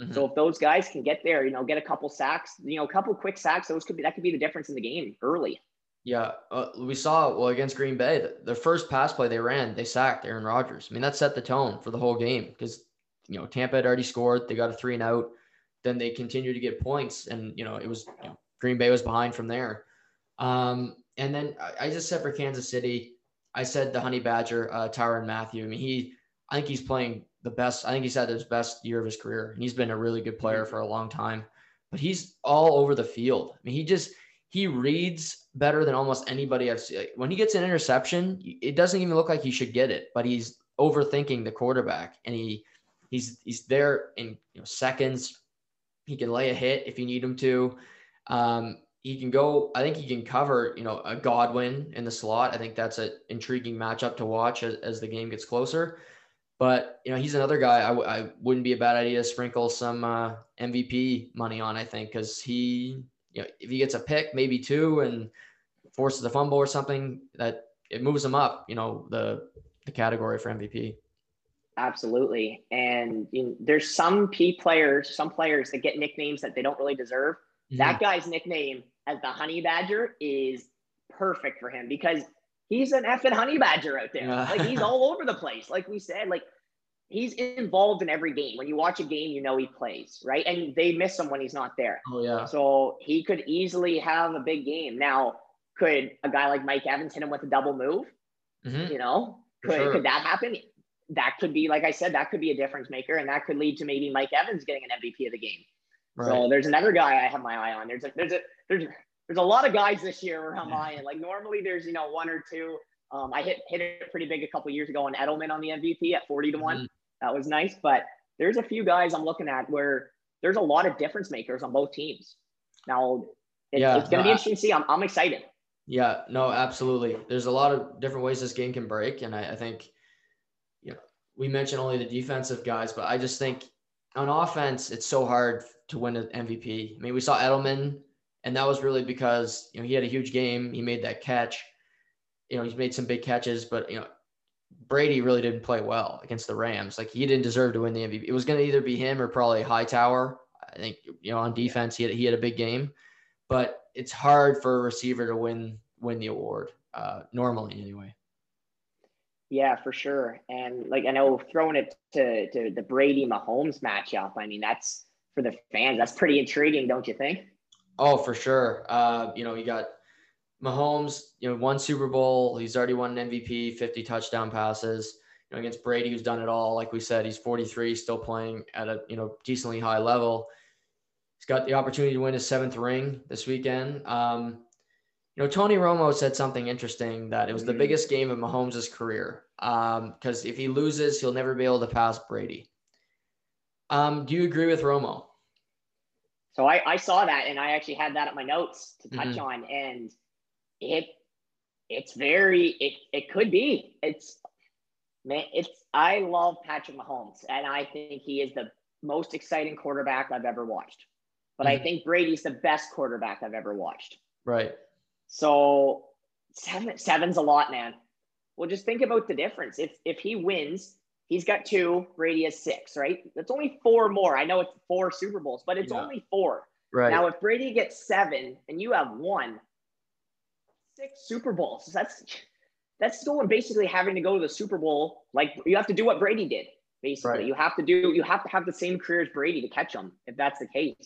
Mm-hmm. So if those guys can get there, you know, get a couple sacks, you know, a couple quick sacks, those could be, that could be the difference in the game early. Yeah. Uh, we saw, well, against Green Bay, the, the first pass play they ran, they sacked Aaron Rodgers. I mean, that set the tone for the whole game because, you know, Tampa had already scored. They got a three and out. Then they continued to get points. And, you know, it was, you know, Green Bay was behind from there. Um, and then I, I just said for Kansas City, I said the Honey Badger, uh, Tyrann Mathieu. I mean, he, I think he's playing the best. I think he's had his best year of his career. And he's been a really good player for a long time, but he's all over the field. I mean, he just, he reads better than almost anybody I've seen. When he gets an interception, it doesn't even look like he should get it, but he's overthinking the quarterback and he, he's, he's there in you know, seconds. He can lay a hit if you need him to. Um, he can go, I think he can cover, you know, a Godwin in the slot. I think that's an intriguing matchup to watch as, as the game gets closer. But, you know, he's another guy I, w- I wouldn't be a bad idea to sprinkle some uh, M V P money on, I think, because he, you know, if he gets a pick, maybe two, and forces a fumble or something, that it moves him up, you know, the, the category for M V P. Absolutely. And you know, there's some P players, some players that get nicknames that they don't really deserve. Mm-hmm. That guy's nickname as the Honey Badger is perfect for him because he's an effing honey badger out there. Yeah. Like, he's all over the place. Like we said, like, he's involved in every game. When you watch a game, you know he plays, right? And they miss him when he's not there. Oh, yeah. So he could easily have a big game. Now, could a guy like Mike Evans hit him with a double move? Mm-hmm. You know, could, sure. could that happen? That could be, like I said, that could be a difference maker, and that could lead to maybe Mike Evans getting an M V P of the game. Right. So there's another guy I have my eye on. There's a, there's a, there's, there's a lot of guys this year where I'm yeah. eyeing. Like, normally there's, you know, one or two. Um, I hit, hit it pretty big a couple years ago on Edelman on the M V P at forty to one. Mm-hmm. That was nice, but there's a few guys I'm looking at where there's a lot of difference makers on both teams. Now it, yeah, it's going to no, be interesting to see. I'm, I'm excited. Yeah, no, absolutely. There's a lot of different ways this game can break. And I, I think, you know, we mentioned only the defensive guys, but I just think on offense, it's so hard to win an M V P. I mean, we saw Edelman, and that was really because, you know, he had a huge game. He made that catch. You know, he's made some big catches, but, you know, Brady really didn't play well against the Rams. Like, he didn't deserve to win the M V P. It was going to either be him or probably Hightower. I think, you know, on defense, he had, he had a big game, but it's hard for a receiver to win, win the award, uh, normally anyway. Yeah, for sure. And like, I know throwing it to, to the Brady Mahomes matchup, I mean, that's for the fans, that's pretty intriguing. Don't you think? Oh, for sure. Uh, you know, you got Mahomes, you know, won Super Bowl. He's already won an M V P, fifty touchdown passes, you know, against Brady, who's done it all. Like we said, he's forty-three, still playing at a, you know, decently high level. He's got the opportunity to win his seventh ring this weekend. Um, you know, Tony Romo said something interesting, that it was the biggest game of Mahomes' career, because um, if he loses, he'll never be able to pass Brady. Um, do you agree with Romo? So I, I saw that, and I actually had that at my notes to touch mm-hmm. on, and it it's very it it could be it's man it's I love Patrick Mahomes, and I think he is the most exciting quarterback I've ever watched. But I think Brady's the best quarterback I've ever watched. Right. So seven, seven's a lot, man. Well, just think about the difference. If if he wins, he's got two, Brady has six, right? That's only four more. I know it's four Super Bowls, but it's yeah. only four. Right. Now, if Brady gets seven and you have one, six Super Bowls, that's that's going basically having to go to the Super Bowl. Like, you have to do what Brady did, basically. Right. You have to do, you have to have the same career as Brady to catch him, if that's the case.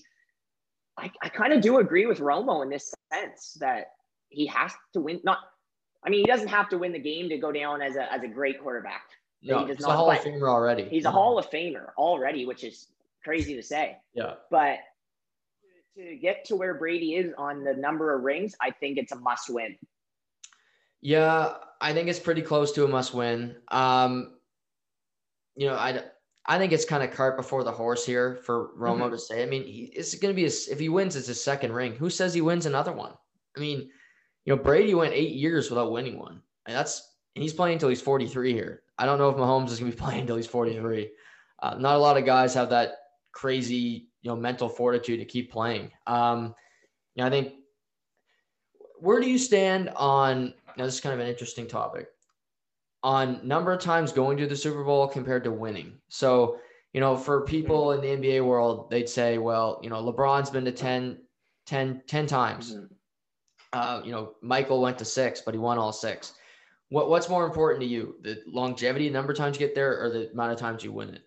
I, I kind of do agree with Romo in this sense that he has to win. Not, I mean, he doesn't have to win the game to go down as a as a great quarterback. No, he does he's not a Hall play. of Famer already. He's yeah. a Hall of Famer already, which is crazy to say. Yeah. But to get to where Brady is on the number of rings, I think it's a must win. Yeah, I think it's pretty close to a must win. Um, you know, I. I think it's kind of cart before the horse here for Romo mm-hmm. to say. I mean, he, it's going to be his, if he wins, it's his second ring. Who says he wins another one? I mean, you know, Brady went eight years without winning one, and that's and he's playing until he's forty-three here. I don't know if Mahomes is going to be playing until he's forty-three. Uh, not a lot of guys have that crazy, you know, mental fortitude to keep playing. Um, you know, I think. Where do you stand on? Now, this is kind of an interesting topic. On number of times going to the Super Bowl compared to winning. So, you know, for people in the N B A world, they'd say, well, you know, LeBron's been to ten, ten, ten times. Mm-hmm. Uh, you know, Michael went to six, but he won all six. What What's more important to you, the longevity, number of times you get there, or the amount of times you win it?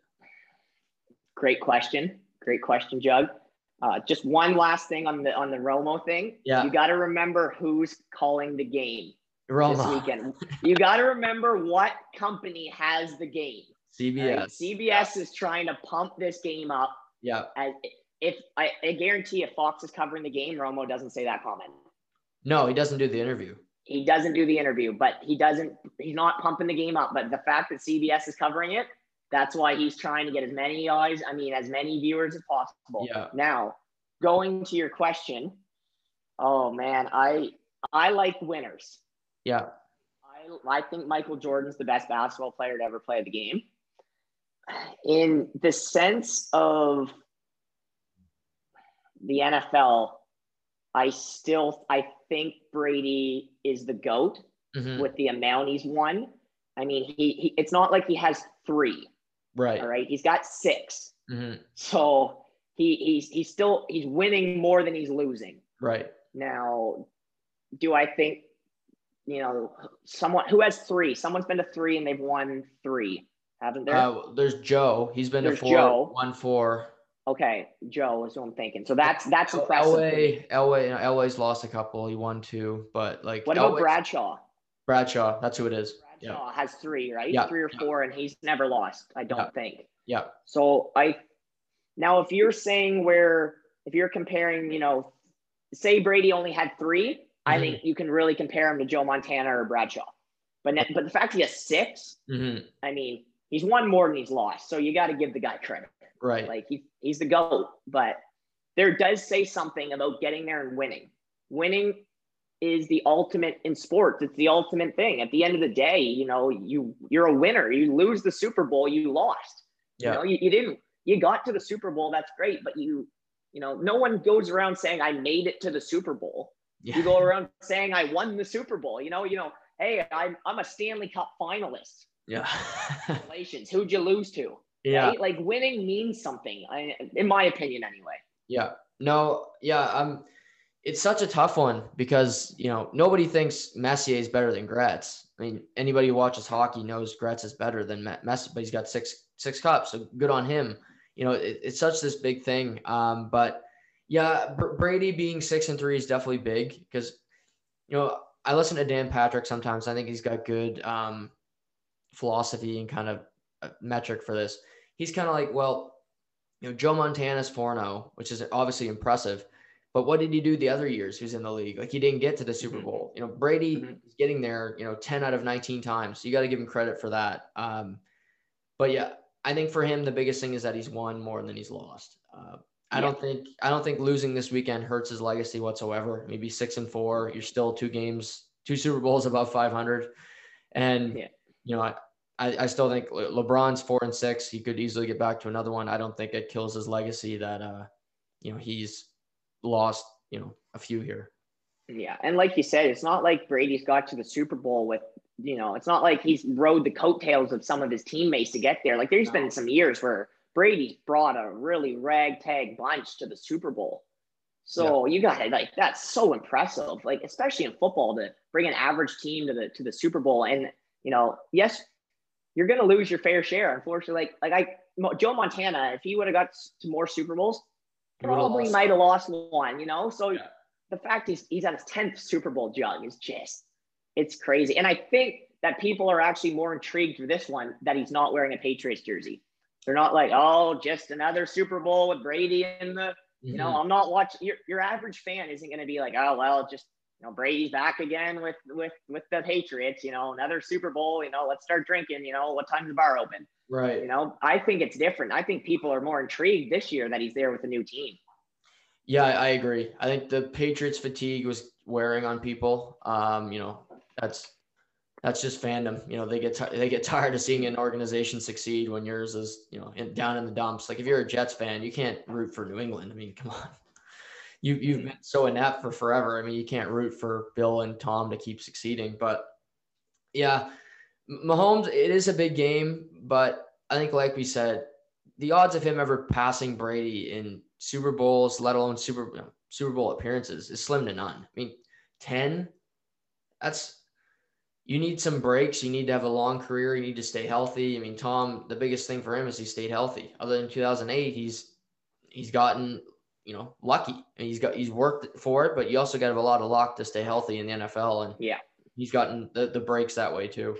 Great question. Great question, Jug. Uh, just one last thing on the on the Romo thing. Yeah. You got to remember who's calling the game. Roma. This weekend, you got to remember what company has the game. C B S. Right? C B S yeah. is trying to pump this game up. Yeah. As if I, I guarantee, if Fox is covering the game, Romo doesn't say that comment. No, he doesn't do the interview. He doesn't do the interview, but he doesn't. He's not pumping the game up. But the fact that C B S is covering it, that's why he's trying to get as many eyes. I mean, as many viewers as possible. Yeah. Now, going to your question, oh man, I I like winners. Yeah, I, I think Michael Jordan's the best basketball player to ever play the game. In the sense of the N F L, I still I think Brady is the GOAT mm-hmm. with the amount he's won. I mean, he, he it's not like he has three, right? All right, he's got six, mm-hmm. so he he's he's still he's winning more than he's losing. Right now, do I think you know, someone who has three. Someone's been to three and they've won three, haven't there? Uh, there's Joe. He's been there's to four. Joe. Won four. Okay, Joe is what I'm thinking. So that's that's so impressive. L A, L A, L A's lost a couple. He won two, but like. What about L A's, Bradshaw? Bradshaw, that's who it is. Bradshaw yeah. has three, right? Yeah. Three or yeah. four, and he's never lost. I don't yeah. think. Yeah. So I now, if you're saying where if you're comparing, you know, say Brady only had three. I think you can really compare him to Joe Montana or Bradshaw. But ne- but the fact he has six, mm-hmm. I mean, he's won more than he's lost. So you got to give the guy credit. Right. Like, he, he's the GOAT. But there does say something about getting there and winning. Winning is the ultimate in sports. It's the ultimate thing. At the end of the day, you know, you, you're a winner. You lose the Super Bowl, you lost. Yeah. You know, you, you didn't. You got to the Super Bowl. That's great. But, you you know, no one goes around saying, I made it to the Super Bowl. Yeah. You go around saying I won the Super Bowl, you know, you know, hey, I'm I'm a Stanley Cup finalist. Yeah. Congratulations. Who'd you lose to? Yeah. Right? Like, winning means something, I, in my opinion, anyway. Yeah. No. Yeah. Um, it's such a tough one because, you know, nobody thinks Messier is better than Gretz. I mean, anybody who watches hockey knows Gretz is better than Messier, but he's got six six cups, so good on him. You know, it, it's such this big thing. Um, but. Yeah, Brady being six and three is definitely big because, you know, I listen to Dan Patrick sometimes. I think he's got good um, philosophy and kind of metric for this. He's kind of like, well, you know, Joe Montana's four and oh, which is obviously impressive, but what did he do the other years he was in the league? Like, he didn't get to the Super mm-hmm. Bowl. You know, Brady mm-hmm. is getting there, you know, ten out of nineteen times. So you got to give him credit for that. Um, but yeah, I think for him, the biggest thing is that he's won more than he's lost. Uh, I yeah. don't think I don't think losing this weekend hurts his legacy whatsoever. Maybe six and four, you're still two games, two Super Bowls above five hundred, and yeah. you know I, I still think LeBron's four and six. He could easily get back to another one. I don't think it kills his legacy that uh, you know he's lost you know a few here. Yeah, and like you said, it's not like Brady's got to the Super Bowl with you know it's not like he's rode the coattails of some of his teammates to get there. Like there's no. been some years where Brady's brought a really ragtag bunch to the Super Bowl. So yeah. you got it. Like, that's so impressive. Like, especially in football, to bring an average team to the, to the Super Bowl. And, you know, yes, you're going to lose your fair share. Unfortunately, like, like I, Joe Montana, if he would have got to more Super Bowls, probably might have lost one, you know? So yeah. the fact is he's on his tenth Super Bowl jug is just, it's crazy. And I think that people are actually more intrigued with this one, that he's not wearing a Patriots jersey. They're not like, oh, just another Super Bowl with Brady in the, you know, mm-hmm. I'm not watching. Your your average fan isn't going to be like, oh, well, just, you know, Brady's back again with, with, with the Patriots, you know, another Super Bowl, you know, let's start drinking, you know, what time's the bar open? Right. You know, I think it's different. I think people are more intrigued this year that he's there with a new team. Yeah, I agree. I think the Patriots fatigue was wearing on people. Um, you know, that's, That's just fandom. You know, they get t- they get tired of seeing an organization succeed when yours is, you know, in, down in the dumps. Like, if you're a Jets fan, you can't root for New England. I mean, come on. You, you've been so inept for forever. I mean, you can't root for Bill and Tom to keep succeeding. But, yeah, Mahomes, it is a big game. But I think, like we said, the odds of him ever passing Brady in Super Bowls, let alone Super, you know, Super Bowl appearances, is slim to none. I mean, ten, that's – you need some breaks. You need to have a long career. You need to stay healthy. I mean, Tom, the biggest thing for him is he stayed healthy. Other than two thousand eight, he's he's gotten, you know, lucky. And he's got he's worked for it, but you also got to have a lot of luck to stay healthy in the N F L. And yeah, he's gotten the, the breaks that way too.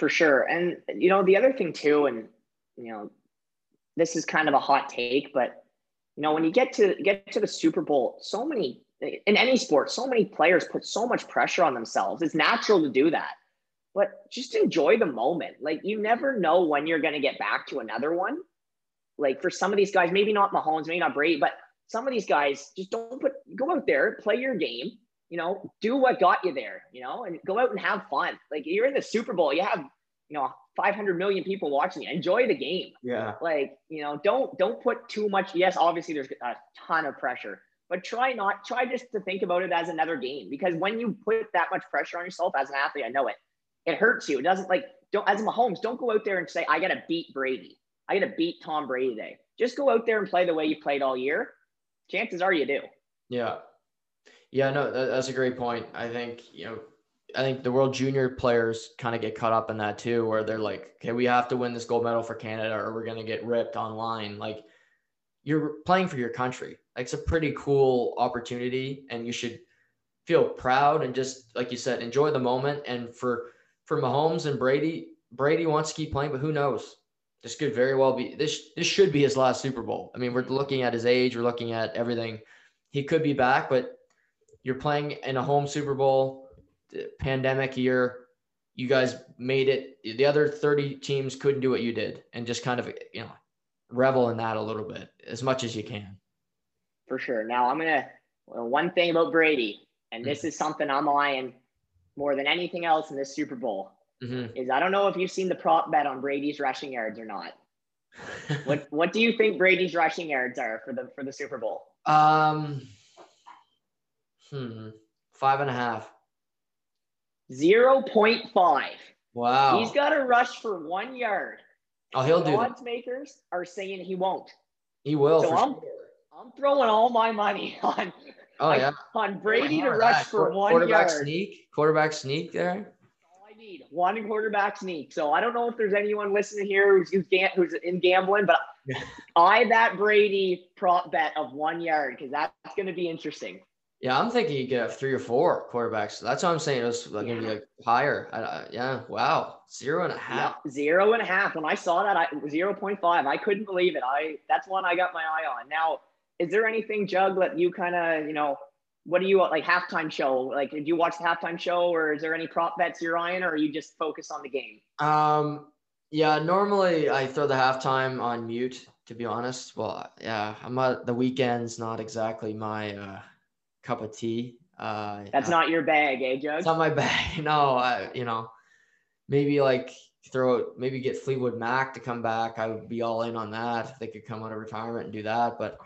For sure. And, you know, the other thing too, and, you know, this is kind of a hot take, but, you know, when you get to get to the Super Bowl, so many – in any sport, so many players put so much pressure on themselves. It's natural to do that, but just enjoy the moment. Like, you never know when you're going to get back to another one. Like, for some of these guys, maybe not Mahomes, maybe not Brady, but some of these guys just don't put, go out there, play your game, you know, do what got you there, you know, and go out and have fun. Like, you're in the Super Bowl, you have, you know, five hundred million people watching you. Enjoy the game. Yeah. Like, you know, don't, don't put too much. Yes, obviously there's a ton of pressure, but try not, try just to think about it as another game, because when you put that much pressure on yourself as an athlete, I know it, it hurts you. It doesn't like, don't, as Mahomes, don't go out there and say, I got to beat Brady. I got to beat Tom Brady today. Just go out there and play the way you played all year. Chances are you do. Yeah. Yeah, no, that, that's a great point. I think, you know, I think the World Junior players kind of get caught up in that too, where they're like, okay, we have to win this gold medal for Canada or we're going to get ripped online. Like, you're playing for your country. Like, it's a pretty cool opportunity and you should feel proud and just, like you said, enjoy the moment. And for, for Mahomes and Brady, Brady wants to keep playing, but who knows? This could very well be, this, this should be his last Super Bowl. I mean, we're looking at his age, we're looking at everything. He could be back, but you're playing in a home Super Bowl, pandemic year. You guys made it. The other thirty teams couldn't do what you did, and just kind of, you know, revel in that a little bit as much as you can. For sure. Now I'm going to, well, one thing about Brady, and this mm-hmm. is something I'm eyeing more than anything else in this Super Bowl. Mm-hmm. Is I don't know if you've seen the prop bet on Brady's rushing yards or not. What What do you think Brady's rushing yards are for the for the Super Bowl? Um, hmm, five and a half. Zero point five. Wow. He's got a rush for one yard. Oh, he'll do. The odds makers are saying he won't. He will. So for I'm sure. I'm throwing all my money on. Oh like, yeah. On Brady to rush that. for one quarterback yard. Quarterback sneak. Quarterback sneak there. One quarterback sneak. So I don't know if there's anyone listening here who's who's, gam- who's in gambling, but eye that Brady prop bet of one yard because that's going to be interesting. Yeah, I'm thinking you get three or four quarterbacks. That's what I'm saying. It was like yeah. maybe like higher. I, I, yeah. Wow. Zero and a half. Yeah, zero and a half. When I saw that, I zero point five. I couldn't believe it. I that's one I got my eye on. Now, is there anything, Jug, that you kind of you know? What do you like halftime show? Like, did you watch the halftime show or is there any prop bets you're eyeing or are you just focused on the game? Um, yeah, normally I throw the halftime on mute, to be honest. Well, yeah, I'm not, the weekend's not exactly my uh, cup of tea. Uh, That's yeah. not your bag, eh, Jug? It's not my bag. No, I, you know, maybe like throw it, maybe get Fleetwood Mac to come back. I would be all in on that if they could come out of retirement and do that. But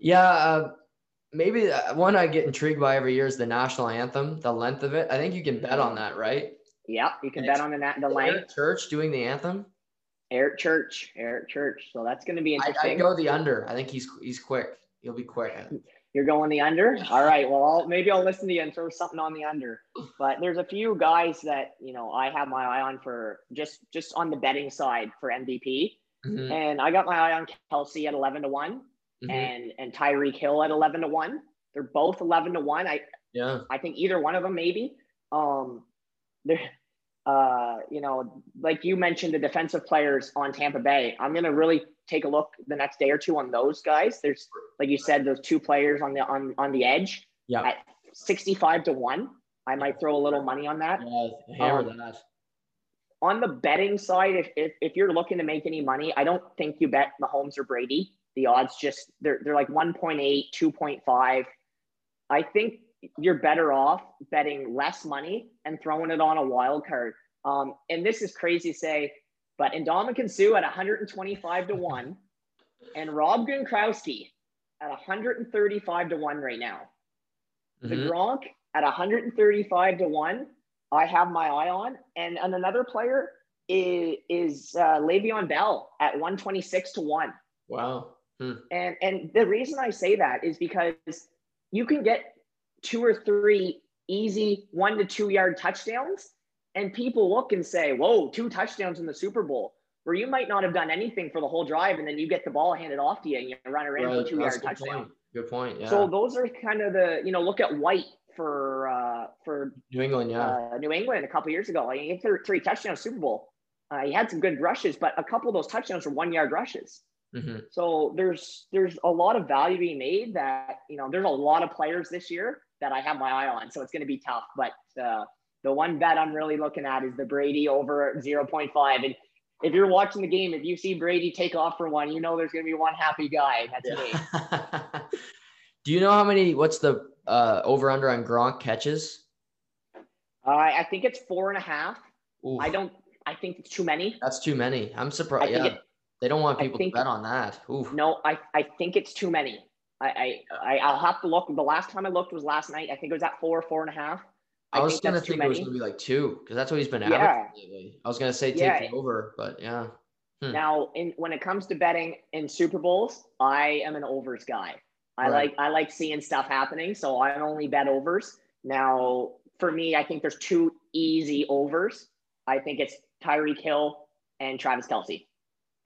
yeah, uh, maybe one I get intrigued by every year is the national anthem, the length of it. I think you can bet on that, right? Yeah, you can and bet on the, the length. Eric Church doing the anthem? Eric Church, Eric Church. So that's going to be interesting. I, I go the under. I think he's he's quick. He'll be quick. You're going the under? All right. Well, I'll, maybe I'll listen to you and throw something on the under. But there's a few guys that, you know, I have my eye on for just, just on the betting side for M V P. Mm-hmm. And I got my eye on Kelsey at eleven to one. Mm-hmm. And and Tyreek Hill at eleven to one. They're both eleven to one. I yeah. I think either one of them maybe. Um, they're uh you know like you mentioned the defensive players on Tampa Bay. I'm gonna really take a look the next day or two on those guys. There's like you said those two players on the on on the edge. Yeah. At sixty-five to one, I might throw a little money on that. Yeah, hammer um, that. On the betting side, if, if if you're looking to make any money, I don't think you bet Mahomes or Brady. The odds just, they're they're like one point eight, two point five. I think you're better off betting less money and throwing it on a wild card. Um, and this is crazy to say, but Ndamukong Suh at one twenty-five to one and Rob Gronkowski at one thirty-five to one right now. Mm-hmm. The Gronk at one thirty-five to one, I have my eye on. And, and another player is, is uh, Le'Veon Bell at one twenty-six to one. Wow. Hmm. And and the reason I say that is because you can get two or three easy one to two yard touchdowns and people look and say, whoa, two touchdowns in the Super Bowl where you might not have done anything for the whole drive. And then you get the ball handed off to you and you run around right, for two yard touchdown. Point. Good point. Yeah. So those are kind of the, you know, look at White for, uh, for New England. Yeah. Uh, New England a couple of years ago, like, he had three touchdowns Super Bowl. Uh, he had some good rushes, but a couple of those touchdowns were one yard rushes. Mm-hmm. So there's there's a lot of value being made that, you know, there's a lot of players this year that I have my eye on. So it's going to be tough. But uh, the one bet I'm really looking at is the Brady over zero point five. And if you're watching the game, if you see Brady take off for one, you know there's going to be one happy guy. That's yeah. me. Do you know how many – what's the uh, over-under on Gronk catches? Uh, I think it's four and a half. Oof. I don't – I think it's too many. That's too many. I'm surprised. I yeah. think it, They don't want people think, to bet on that. Oof. No, I, I think it's too many. I, I, I'll have to look. The last time I looked was last night. I think it was at four, four and a half. I, I was going to think, think it was going to be like two because that's what he's been averaging yeah. lately. I was going to say take yeah. it over, but yeah. Hmm. Now, in, when it comes to betting in Super Bowls, I am an overs guy. I right. like I like seeing stuff happening, so I only bet overs. Now, for me, I think there's two easy overs. I think it's Tyreek Hill and Travis Kelce. They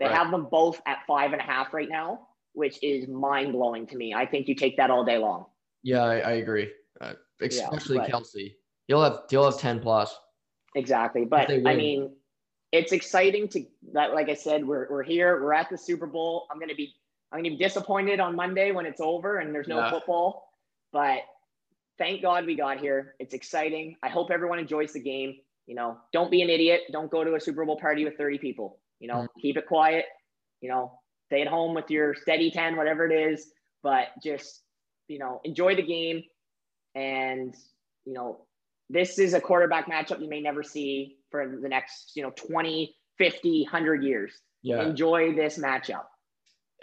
right. have them both at five and a half right now, which is mind blowing to me. I think you take that all day long. Yeah, I, I agree. Uh, especially yeah, Kelce. He'll have, he'll have ten plus. Exactly. But I mean, it's exciting to, like I said, we're, we're here, we're at the Super Bowl. I'm going to be, I'm going to be disappointed on Monday when it's over and there's no yeah. football, but thank God we got here. It's exciting. I hope everyone enjoys the game. You know, don't be an idiot. Don't go to a Super Bowl party with thirty people. You know, mm-hmm. keep it quiet. You know, stay at home with your steady ten, whatever it is. But just, you know, enjoy the game. And, you know, this is a quarterback matchup you may never see for the next, you know, twenty, fifty, one hundred years. Yeah. Enjoy this matchup.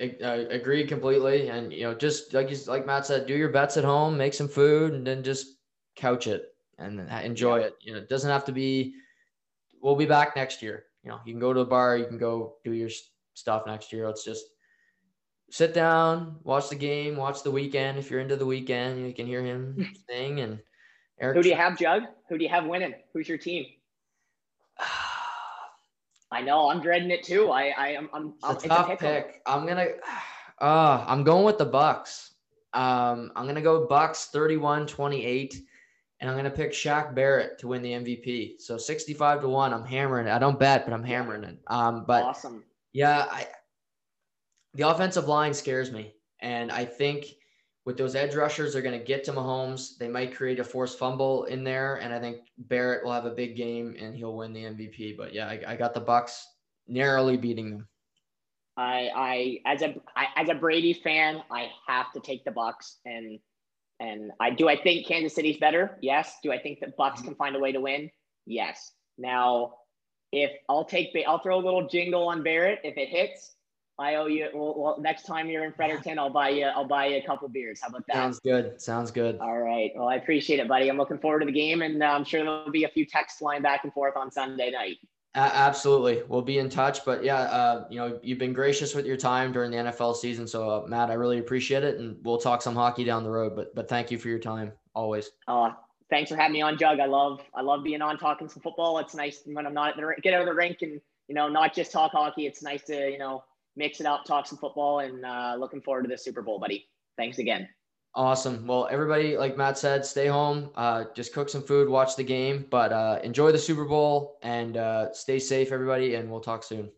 I, I agree completely. And, you know, just like you, like Matt said, do your bets at home, make some food, and then just couch it and enjoy yeah. it. You know, it doesn't have to be, we'll be back next year. You know, you can go to the bar, you can go do your stuff next year. Let's just sit down, watch the game, watch the weekend. If you're into the weekend, you can hear him sing. And Eric, who do you have, Jug? Who do you have winning? Who's your team? I know, I'm dreading it too. I, I am. I'm, I'm, it's a tough pick. I'm gonna. Uh, I'm going with the Bucks. Um, I'm gonna go Bucks thirty-one twenty-eight, and I'm gonna pick Shaq Barrett to win the M V P. So sixty-five to one. I'm hammering it. I don't bet, but I'm hammering it. Um, but awesome. Yeah, I. The offensive line scares me, and I think with those edge rushers, they're gonna get to Mahomes. They might create a forced fumble in there, and I think Barrett will have a big game and he'll win the M V P. But yeah, I, I got the Bucks narrowly beating them. I, I, as a, I, as a Brady fan, I have to take the Bucks, and and I do. I think Kansas City's better. Yes. Do I think the Bucks can find a way to win? Yes. Now, if I'll take, I'll throw a little jingle on Barrett if it hits. I owe you. Well, well, next time you're in Fredericton, I'll buy you. I'll buy you a couple beers. How about that? Sounds good. Sounds good. All right. Well, I appreciate it, buddy. I'm looking forward to the game, and uh, I'm sure there'll be a few texts flying back and forth on Sunday night. Uh, absolutely, we'll be in touch. But yeah, uh, you know, you've been gracious with your time during the N F L season, so uh, Matt, I really appreciate it, and we'll talk some hockey down the road. But but thank you for your time always. Uh, thanks for having me on, Jug. I love I love being on talking some football. It's nice when I'm not at the, get out of the rink and you know not just talk hockey. It's nice to you know. mix it up, talk some football, and uh, looking forward to the Super Bowl, buddy. Thanks again. Awesome. Well, everybody, like Matt said, stay home. Uh, just cook some food, watch the game, but uh, enjoy the Super Bowl, and uh, stay safe, everybody, and we'll talk soon.